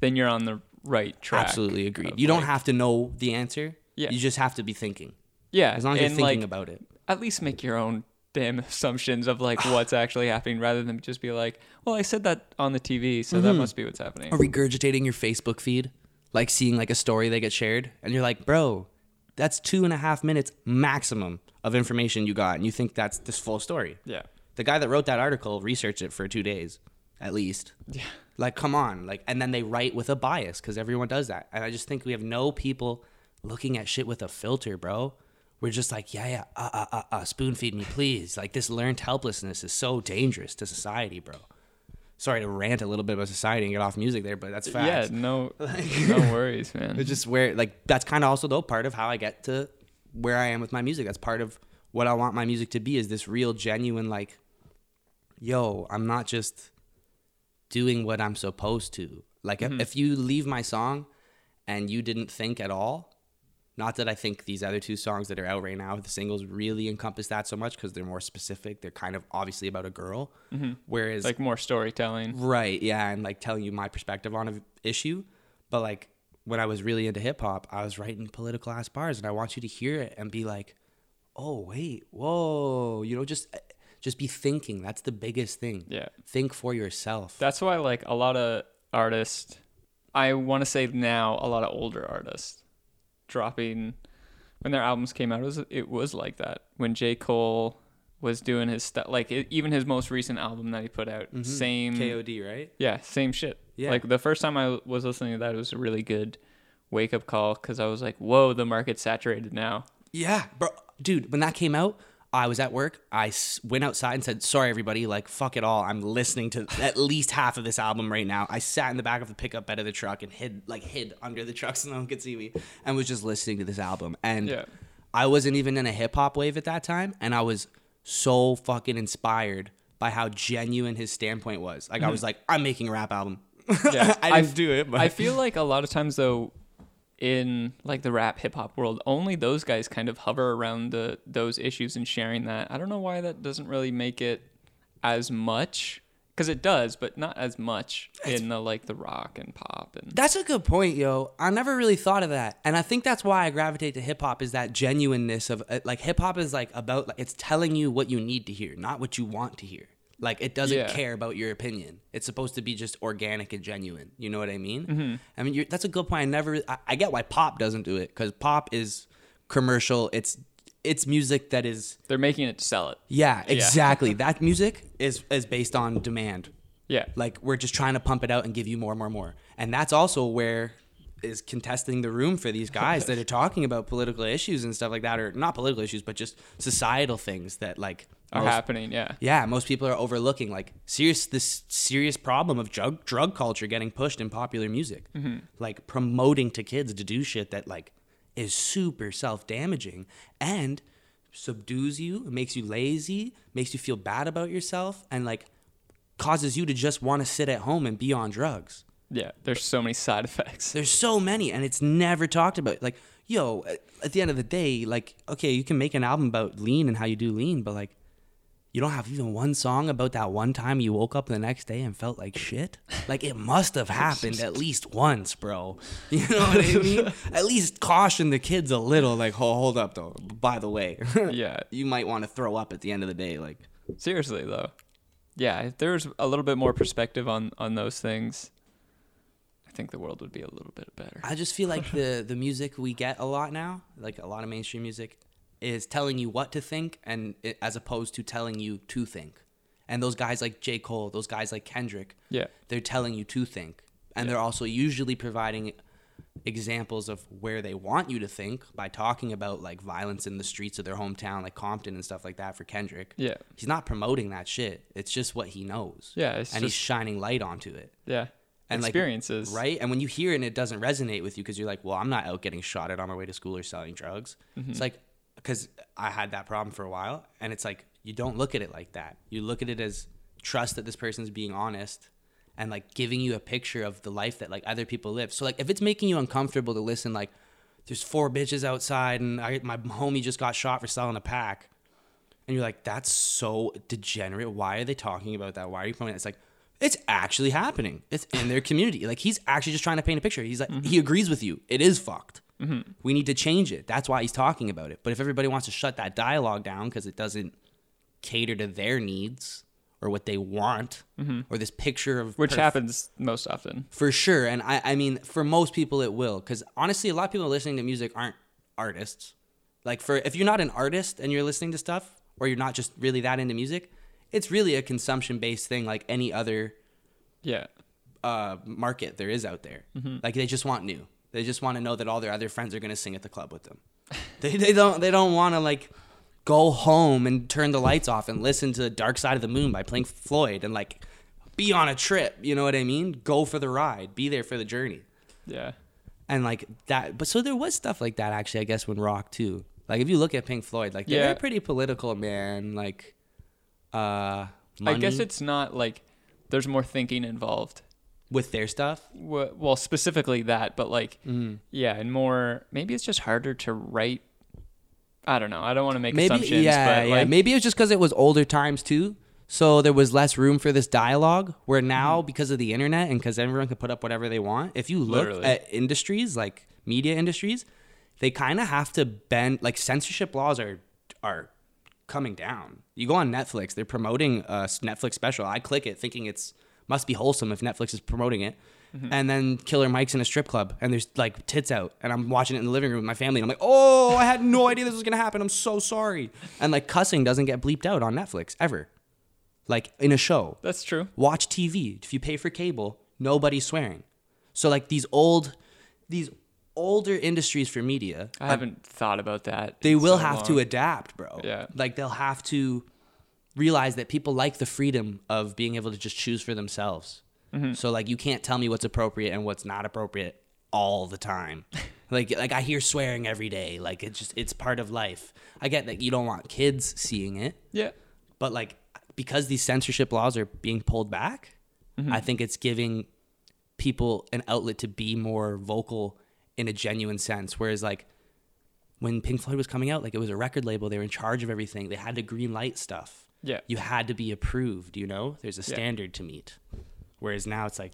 then you're on the right track. Absolutely agreed. You like, don't have to know the answer. Yeah. You just have to be thinking. Yeah. As long as and you're thinking like, about it. At least make your own damn assumptions of like what's actually happening rather than just be like, well, I said that on the T V, so mm-hmm. that must be what's happening. Or regurgitating your Facebook feed, like seeing like a story that gets shared and you're like, bro, that's two and a half minutes maximum of information you got, and you think that's this full story. Yeah. The guy that wrote that article researched it for two days, at least. Yeah. Like, come on. Like, and then they write with a bias because everyone does that. And I just think we have no people looking at shit with a filter, bro. We're just like, yeah, yeah, uh, uh, uh, uh spoon feed me, please. Like, this learned helplessness is so dangerous to society, bro. Sorry to rant a little bit about society and get off music there, but that's facts. Yeah, no, like, no worries, man. It's just where, like, that's kind of also though part of how I get to where I am with my music. That's part of what I want my music to be, is this real, genuine, like, yo, I'm not just doing what I'm supposed to. Like, mm-hmm. if you leave my song and you didn't think at all, not that I think these other two songs that are out right now, the singles, really encompass that so much because they're more specific. They're kind of obviously about a girl, mm-hmm. whereas... like more storytelling. Right, yeah, and like telling you my perspective on an issue. But like, when I was really into hip-hop, I was writing political-ass bars, and I want you to hear it and be like, oh, wait, whoa, you know, just just be thinking. That's the biggest thing. Yeah. Think for yourself. That's why, like, a lot of artists, I want to say now, a lot of older artists, dropping, when their albums came out, it was, it was like that. When J. Cole was doing his stuff, like, it, even his most recent album that he put out, mm-hmm. same... K O D, right? Yeah, same shit. Yeah. Like, the first time I was listening to that, it was a really good wake-up call because I was like, whoa, the market's saturated now. Yeah, bro. Dude, when that came out, I was at work. I went outside and said, sorry, everybody. Like, fuck it all. I'm listening to at least half of this album right now. I sat in the back of the pickup bed of the truck and hid like hid under the truck so no one could see me and was just listening to this album. And yeah. I wasn't even in a hip-hop wave at that time, and I was so fucking inspired by how genuine his standpoint was. Like, mm-hmm. I was like, I'm making a rap album. Yeah, I didn't I, do it. But. I feel like a lot of times though, in like the rap hip hop world, only those guys kind of hover around the those issues and sharing that. I don't know why that doesn't really make it as much, because it does, but not as much in the like the rock and pop. And that's a good point, yo. I never really thought of that, and I think that's why I gravitate to hip hop, is that genuineness of like hip hop is like about like, it's telling you what you need to hear, not what you want to hear. Like, it doesn't yeah. care about your opinion. It's supposed to be just organic and genuine. You know what I mean? Mm-hmm. I mean, you're, that's a good point. I never, I, I get why pop doesn't do it, because pop is commercial. It's it's music that is... they're making it to sell it. Yeah, exactly. Yeah. That music is, is based on demand. Yeah. Like, we're just trying to pump it out and give you more, more, more. And that's also where is contesting the room for these guys that are talking about political issues and stuff like that, or not political issues, but just societal things that, like... are most, happening, yeah. Yeah, most people are overlooking like serious this serious problem of drug drug culture getting pushed in popular music, mm-hmm. like promoting to kids to do shit that like is super self-damaging and subdues you, makes you lazy, makes you feel bad about yourself, and like causes you to just want to sit at home and be on drugs. Yeah, there's so many side effects. There's so many, and it's never talked about. Like, yo, at the end of the day, like, okay, you can make an album about lean and how you do lean, but like, you don't have even one song about that one time you woke up the next day and felt like shit. Like, it must have happened at least once, bro. You know what I mean? At least caution the kids a little. Like, oh, hold up, though. By the way, yeah, you might want to throw up at the end of the day. Like, seriously, though. Yeah, if there was a little bit more perspective on, on those things, I think the world would be a little bit better. I just feel like the, the music we get a lot now, like a lot of mainstream music, is telling you what to think, and it, as opposed to telling you to think. And those guys like J. Cole, those guys like Kendrick, yeah, they're telling you to think. And yeah. they're also usually providing examples of where they want you to think by talking about like violence in the streets of their hometown, like Compton and stuff like that for Kendrick. Yeah. He's not promoting that shit. It's just what he knows. Yeah. It's and just, he's shining light onto it. Yeah. And experiences. Like, right. And when you hear it and it doesn't resonate with you because you're like, well, I'm not out getting shot at on my way to school or selling drugs. Mm-hmm. It's like, because I had that problem for a while. And it's like, you don't look at it like that. You look at it as trust that this person's being honest and like giving you a picture of the life that like other people live. So like if it's making you uncomfortable to listen, like there's four bitches outside and I, my homie just got shot for selling a pack. And you're like, that's so degenerate. Why are they talking about that? Why are you pointing? It's like, it's actually happening. It's in their community. Like he's actually just trying to paint a picture. He's like, mm-hmm. he agrees with you. It is fucked. Mm-hmm. We need to change it. That's why he's talking about it. But if everybody wants to shut that dialogue down because it doesn't cater to their needs or what they want, mm-hmm. or this picture of which perf- happens most often for sure. And I, I mean, for most people it will, because honestly, a lot of people listening to music aren't artists. Like for if you're not an artist and you're listening to stuff, or you're not just really that into music, it's really a consumption-based thing, like any other, yeah, uh, market there is out there. Mm-hmm. Like they just want new. They just want to know that all their other friends are going to sing at the club with them. they they don't they don't want to like. Go home and turn the lights off and listen to Dark Side of the Moon by Pink Floyd and like be on a trip. You know what I mean? Go for the ride. Be there for the journey. Yeah. And like that. But so there was stuff like that, actually, I guess, when rock too. Like if you look at Pink Floyd, like they're yeah. pretty political, man. Like, uh, money. I guess it's not like there's more thinking involved. With their stuff? Well, specifically that, but like, mm. yeah. And more, maybe it's just harder to write. I don't know. I don't want to make maybe, assumptions. Yeah, but like, yeah. Maybe it's just because it was older times too. So there was less room for this dialogue where now mm-hmm. because of the internet and because everyone can put up whatever they want. If you look Literally. At industries like media industries, they kind of have to bend. Like censorship laws are are coming down. You go on Netflix. They're promoting a Netflix special. I click it thinking it's must be wholesome if Netflix is promoting it. Mm-hmm. And then Killer Mike's in a strip club and there's like tits out and I'm watching it in the living room with my family and I'm like, oh, I had no idea this was going to happen. I'm so sorry. And like cussing doesn't get bleeped out on Netflix ever. Like in a show. That's true. Watch T V. If you pay for cable, nobody's swearing. So like these old, these older industries for media. I haven't are, thought about that. They will so have long. To adapt, bro. Yeah. Like they'll have to realize that people like the freedom of being able to just choose for themselves. Mm-hmm. So like you can't tell me what's appropriate and what's not appropriate all the time. like like I hear swearing every day. Like it's just it's part of life. I get that you don't want kids seeing it. Yeah. But like because these censorship laws are being pulled back, mm-hmm. I think it's giving people an outlet to be more vocal in a genuine sense. Whereas like when Pink Floyd was coming out, like it was a record label, they were in charge of everything. They had to green light stuff. Yeah. You had to be approved, you know? There's a standard yeah. to meet. Whereas now it's like,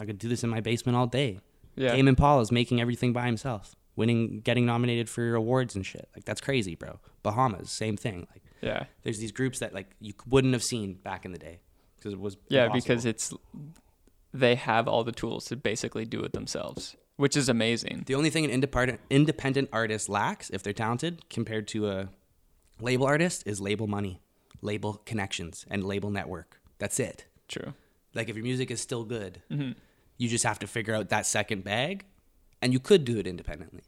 I could do this in my basement all day. Yeah. Tame Impala's making everything by himself, winning, getting nominated for awards and shit. Like, that's crazy, bro. Bahamas, same thing. Like, yeah. There's these groups that, like, you wouldn't have seen back in the day because it was Yeah, impossible. Because it's, they have all the tools to basically do it themselves, which is amazing. The only thing an independent independent artist lacks, if they're talented, compared to a label artist, is label money, label connections, and label network. That's it. True. Like, if your music is still good, mm-hmm. you just have to figure out that second bag, and you could do it independently.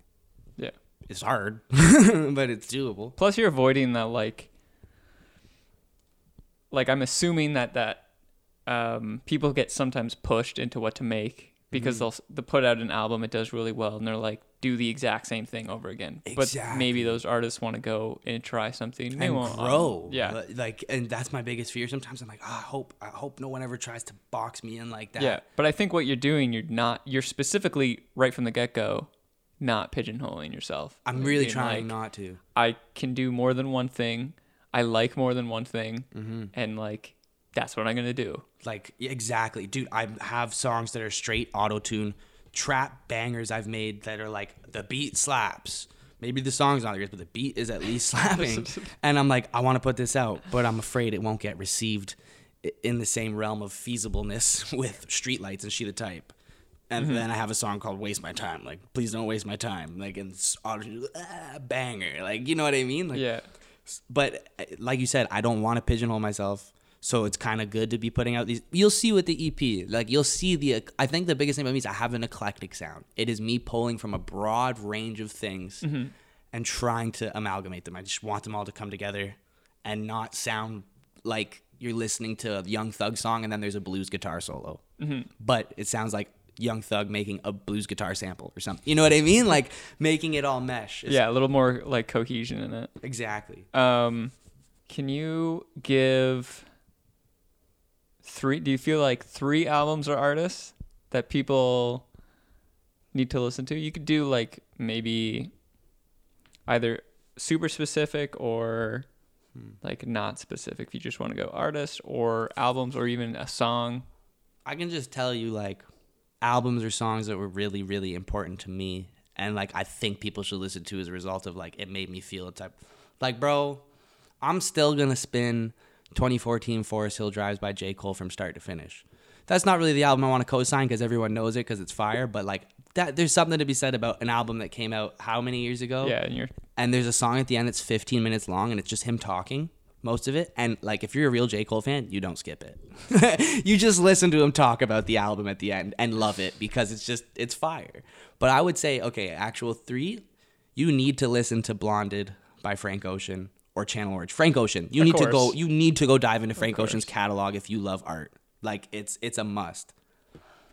Yeah. It's hard, but it's doable. Plus, you're avoiding that, like, like I'm assuming that, that um, people get sometimes pushed into what to make because mm-hmm. they'll, they'll put out an album, it does really well, and they're like, do the exact same thing over again. Exactly. But maybe those artists want to go and try something new. And won't grow. Um, yeah. Like, and that's my biggest fear. Sometimes I'm like, oh, I hope, I hope no one ever tries to box me in like that. Yeah. But I think what you're doing, you're not, you're specifically right from the get-go, not pigeonholing yourself. I'm really Being trying like, not to. I can do more than one thing. I like more than one thing. Mm-hmm. And like, that's what I'm going to do. Like, exactly. Dude, I have songs that are straight auto-tune trap bangers I've made that are like the beat slaps. Maybe the song's not yours, but the beat is at least slapping. And I'm like, I want to put this out, but I'm afraid it won't get received in the same realm of feasibleness with Streetlights and She the Type. And mm-hmm. then I have a song called Waste My Time. Like, please don't waste my time. Like, and ah, banger. Like, you know what I mean? Like, yeah. But like you said, I don't want to pigeonhole myself. So it's kind of good to be putting out these. You'll see with the E P, like you'll see the, I think the biggest thing about me is I have an eclectic sound. It is me pulling from a broad range of things mm-hmm. and trying to amalgamate them. I just want them all to come together and not sound like you're listening to a Young Thug song and then there's a blues guitar solo. Mm-hmm. But it sounds like Young Thug making a blues guitar sample or something. You know what I mean? Like making it all mesh. It's, yeah, a little more like cohesion in it. Exactly. Um, can you give... Three? Do you feel like three albums or artists that people need to listen to? You could do like maybe either super specific or hmm. like not specific. If you just want to go artist or albums or even a song. I can just tell you like albums or songs that were really, really important to me and like I think people should listen to as a result of like it made me feel a type. Like bro, I'm still gonna spin twenty fourteen Forest Hill Drive by J. Cole from start to finish. That's not really the album I want to co-sign because everyone knows it because it's fire, but like that, there's something to be said about an album that came out how many years ago? Yeah, and you're... and there's a song at the end that's fifteen minutes long and it's just him talking, most of it, and like if you're a real J. Cole fan, you don't skip it. You just listen to him talk about the album at the end and love it because it's just, it's fire. But I would say, okay, actual three, you need to listen to Blonded by Frank Ocean. Or Channel Orange. Frank Ocean. You of need course. to go you need to go dive into Frank Ocean's catalog if you love art. Like it's it's a must.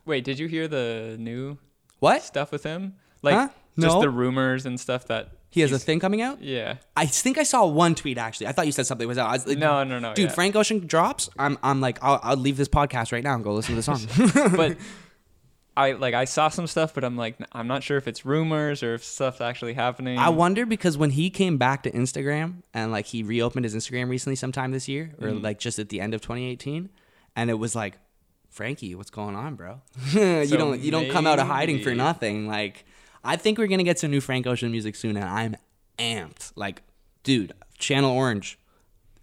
Wait, did you hear the new what? Stuff with him? Like huh? No. Just the rumors and stuff that he has a thing coming out? Yeah. I think I saw one tweet actually. I thought you said something was out. I was like, no, no, no. Dude, yeah. Frank Ocean drops. I'm I'm like I'll I'll leave this podcast right now and go listen to the song. But I like I saw some stuff, but I'm like I'm not sure if it's rumors or if stuff's actually happening. I wonder because when he came back to Instagram and like he reopened his Instagram recently, sometime this year or mm. like just at the end of twenty eighteen, and it was like, Frankie, what's going on, bro? you so don't you maybe. don't come out of hiding for nothing. Like I think we're gonna get some new Frank Ocean music soon, and I'm amped. Like, dude, Channel Orange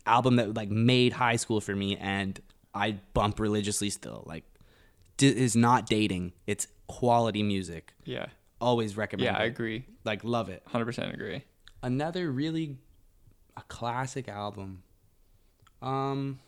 album that like made high school for me, and I bump religiously still. Like. Is not dating. It's quality music. Yeah. Always recommend yeah, it. Yeah, I agree. Like, love it. one hundred percent agree. Another really a classic album. Um,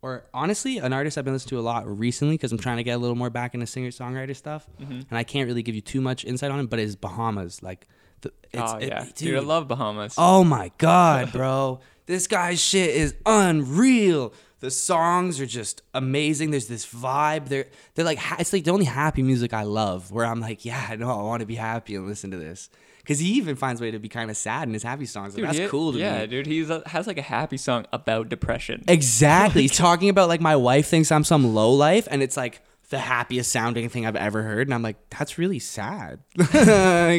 or honestly, an artist I've been listening to a lot recently because I'm trying to get a little more back into singer-songwriter stuff. Mm-hmm. And I can't really give you too much insight on it, but it's Bahamas. Like, the, it's, oh, yeah. It, dude. dude, I love Bahamas. Oh, my God, bro. This guy's shit is unreal. The songs are just amazing. There's this vibe. They're they're like it's like the only happy music I love. Where I'm like, yeah, I know I want to be happy and listen to this. Because he even finds a way to be kind of sad in his happy songs. Like, dude, that's he, cool to yeah, me. Yeah, dude, he has like a happy song about depression. Exactly. He's talking about like my wife thinks I'm some lowlife, and it's like the happiest sounding thing I've ever heard. And I'm like, that's really sad. Like,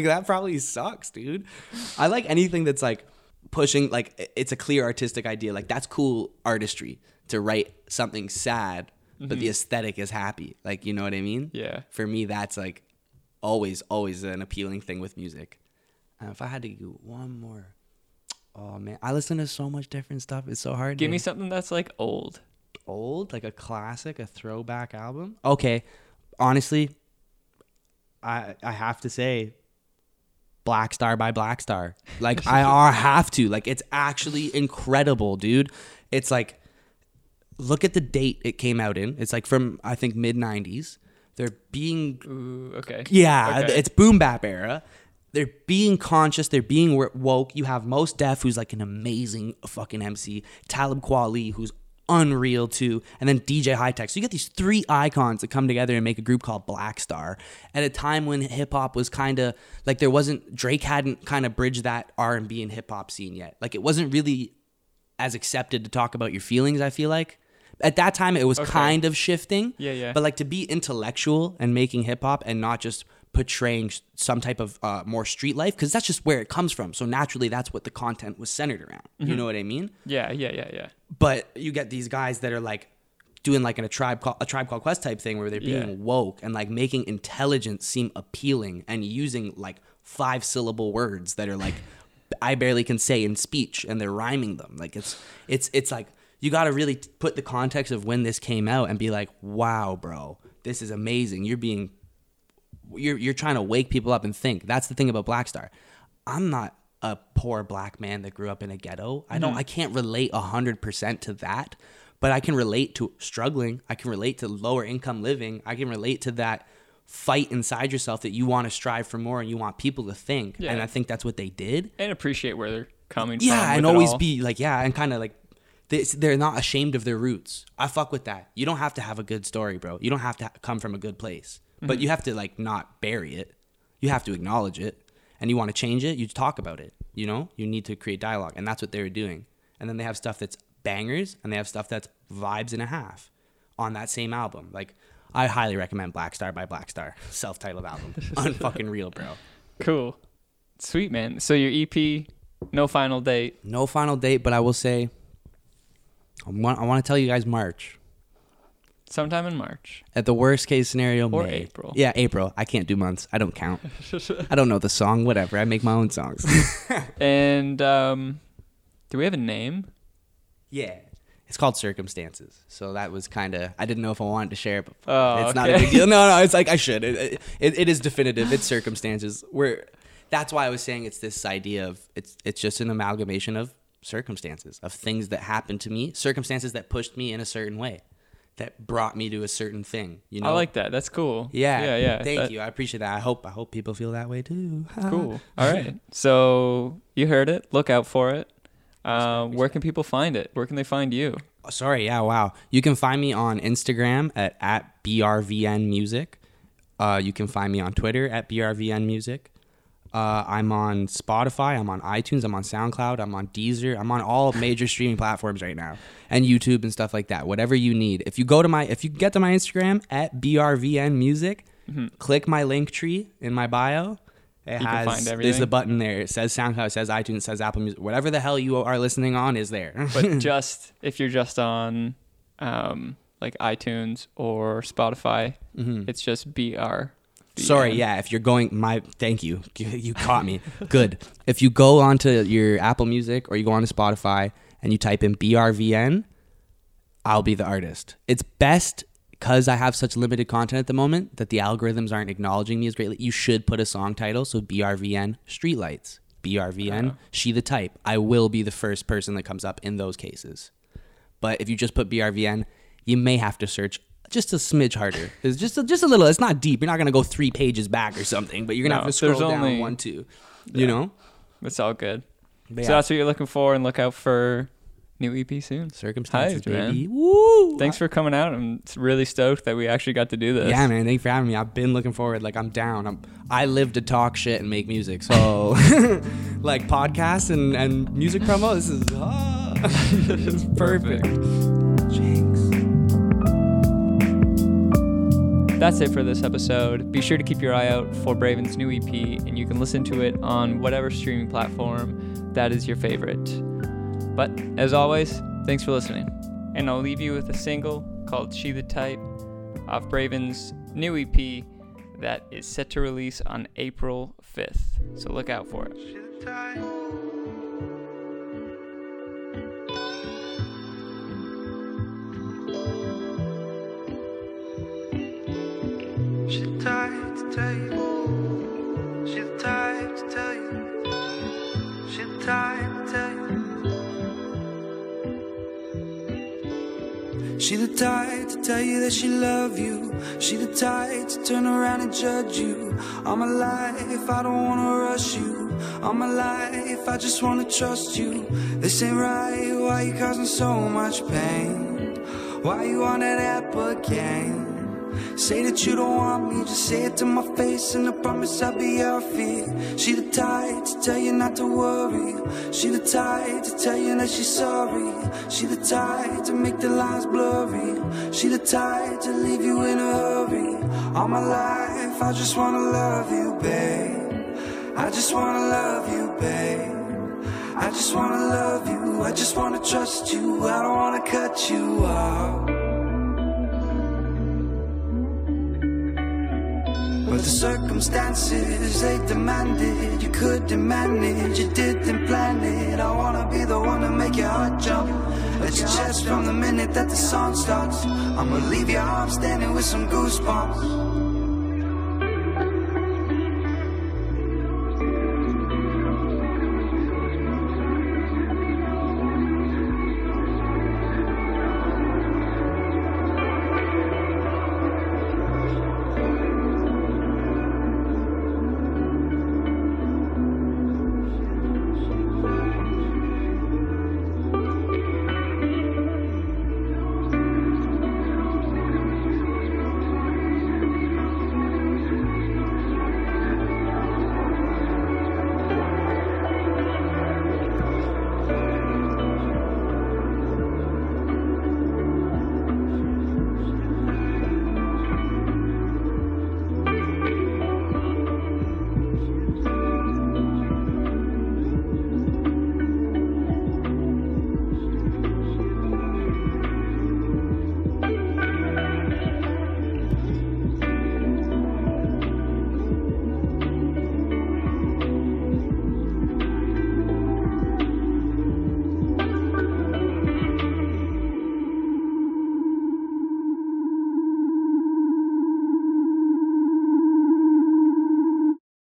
that probably sucks, dude. I like anything that's like pushing like it's a clear artistic idea. Like that's cool artistry. To write something sad, but mm-hmm. the aesthetic is happy. Like, you know what I mean? Yeah. For me, that's like always, always an appealing thing with music. And if I had to do one more, oh man, I listen to so much different stuff. It's so hard. Give to... me something that's like old. Old? Like a classic, a throwback album? Okay. Honestly, I I have to say Blackstar by Blackstar. Like I have to. Like it's actually incredible, dude. It's like, look at the date it came out in. It's like from, I think, mid nineties. They're being... Ooh, okay. Yeah, okay. It's boom bap era. They're being conscious. They're being woke. You have Mos Def, who's like an amazing fucking M C. Talib Kweli, who's unreal too. And then D J Hi-Tek. So you get these three icons that come together and make a group called Blackstar at a time when hip-hop was kind of... Like there wasn't... Drake hadn't kind of bridged that R and B and hip-hop scene yet. Like it wasn't really as accepted to talk about your feelings, I feel like. At that time, it was okay. kind of shifting. Yeah, yeah. But like to be intellectual and making hip hop and not just portraying some type of uh, more street life, because that's just where it comes from. So naturally, that's what the content was centered around. Mm-hmm. You know what I mean? Yeah, yeah, yeah, yeah. But you get these guys that are like doing like an, a tribe call, a tribe called Quest type thing where they're being yeah. woke and like making intelligence seem appealing and using like five syllable words that are like I barely can say in speech, and they're rhyming them. Like it's it's it's like. You got to really put the context of when this came out and be like, wow, bro, this is amazing. You're being, you're you're trying to wake people up and think. That's the thing about Blackstar. I'm not a poor black man that grew up in a ghetto. I don't, mm. I can't relate one hundred percent to that. but I can relate to struggling. I can relate to lower income living. I can relate to that fight inside yourself that you want to strive for more and you want people to think. Yeah. And I think that's what they did. And appreciate where they're coming yeah, from. Yeah, and always be like, yeah, and kind of like, they're not ashamed of their roots. I fuck with that. You don't have to have a good story, bro. You don't have to come from a good place. Mm-hmm. But you have to like not bury it. You have to acknowledge it. And you want to change it, you talk about it. You know, you need to create dialogue. And that's what they were doing. And then they have stuff that's bangers and they have stuff that's vibes and a half on that same album. Like, I highly recommend Blackstar by Blackstar, self-titled album. Unfucking real, bro. Cool. Sweet, man. So your E P, no final date. No final date, but I will say, I want, I want to tell you guys March. Sometime in March. At the worst case scenario, May. Or April. Yeah, April. I can't do months. I don't count. I don't know the song. Whatever. I make my own songs. And um, do we have a name? Yeah. It's called Circumstances. So that was kind of, I didn't know if I wanted to share it, but oh, it's okay. Not a big deal. No, no, it's like I should. It, it, it is definitive. It's Circumstances. We're, that's why I was saying it's this idea of, it's it's just an amalgamation of circumstances, of things that happened to me, circumstances that pushed me in a certain way, that brought me to a certain thing, you know? I like that. That's cool. Yeah. Yeah, yeah. Thank that, you. I appreciate that. I hope I hope people feel that way too. Cool. All right. So you heard it. Look out for it. Uh, where can people find it? Where can they find you? Oh, sorry. Yeah. Wow. You can find me on Instagram at, at B R V N music. Uh, you can find me on Twitter at B R V N music. Uh, I'm on Spotify, I'm on iTunes, I'm on SoundCloud, I'm on Deezer, I'm on all major streaming platforms right now, and YouTube and stuff like that. Whatever you need. If you go to my, if you get to my Instagram at B R V N music, mm-hmm. click my link tree in my bio. It you has, can find everything. There's a button there. It says SoundCloud, it says iTunes, it says Apple Music. Whatever the hell you are listening on is there. But just if you're just on um, like iTunes or Spotify, mm-hmm. it's just B R. Sorry, yeah, if you're going, my, thank you, you caught me, good. If you go onto your Apple Music or you go onto Spotify and you type in B R V N, I'll be the artist. It's best because I have such limited content at the moment that the algorithms aren't acknowledging me as greatly. You should put a song title, so B R V N Streetlights, B R V N uh-huh. She the Type. I will be the first person that comes up in those cases. But if you just put B R V N, you may have to search just a smidge harder. It's just a, just a little. It's not deep. You're not gonna go three pages back or something. But you're gonna no, have to scroll down only, one, two. Yeah. You know, it's all good. But so yeah. That's what you're looking for, and look out for new E P soon. Circumstances, Hi, baby. Man. Woo! Thanks for coming out. I'm really stoked that we actually got to do this. Yeah, man. Thanks for having me. I've been looking forward. Like I'm down. I'm. I live to talk shit and make music. So, like podcasts and and music promo. This is ah, it's perfect. perfect. That's it for this episode. Be sure to keep your eye out for B R V N's new E P, and you can listen to it on whatever streaming platform that is your favorite. But as always, thanks for listening. And I'll leave you with a single called She the Type off B R V N's new E P that is set to release on April fifth. So look out for it. She the type. She the type to tell you. She the type to tell you. She the type to tell you. She the type to tell you that she love you. She the type to turn around and judge you. All my life I don't wanna rush you. All my life I just wanna trust you. This ain't right. Why you causing so much pain? Why you on that app again? Say that you don't want me, just say it to my face, and I promise I'll be your feet. She the type to tell you not to worry. She the type to tell you that she's sorry. She the type to make the lines blurry. She the type to leave you in a hurry. All my life, I just wanna love you, babe. I just wanna love you, babe. I just wanna love you, I just wanna trust you. I don't wanna cut you off. But the circumstances, they demanded. You couldn't manage, you didn't plan it. I wanna be the one to make your heart jump. Let your chest from the minute that the song starts. I'ma leave your arms standing with some goosebumps.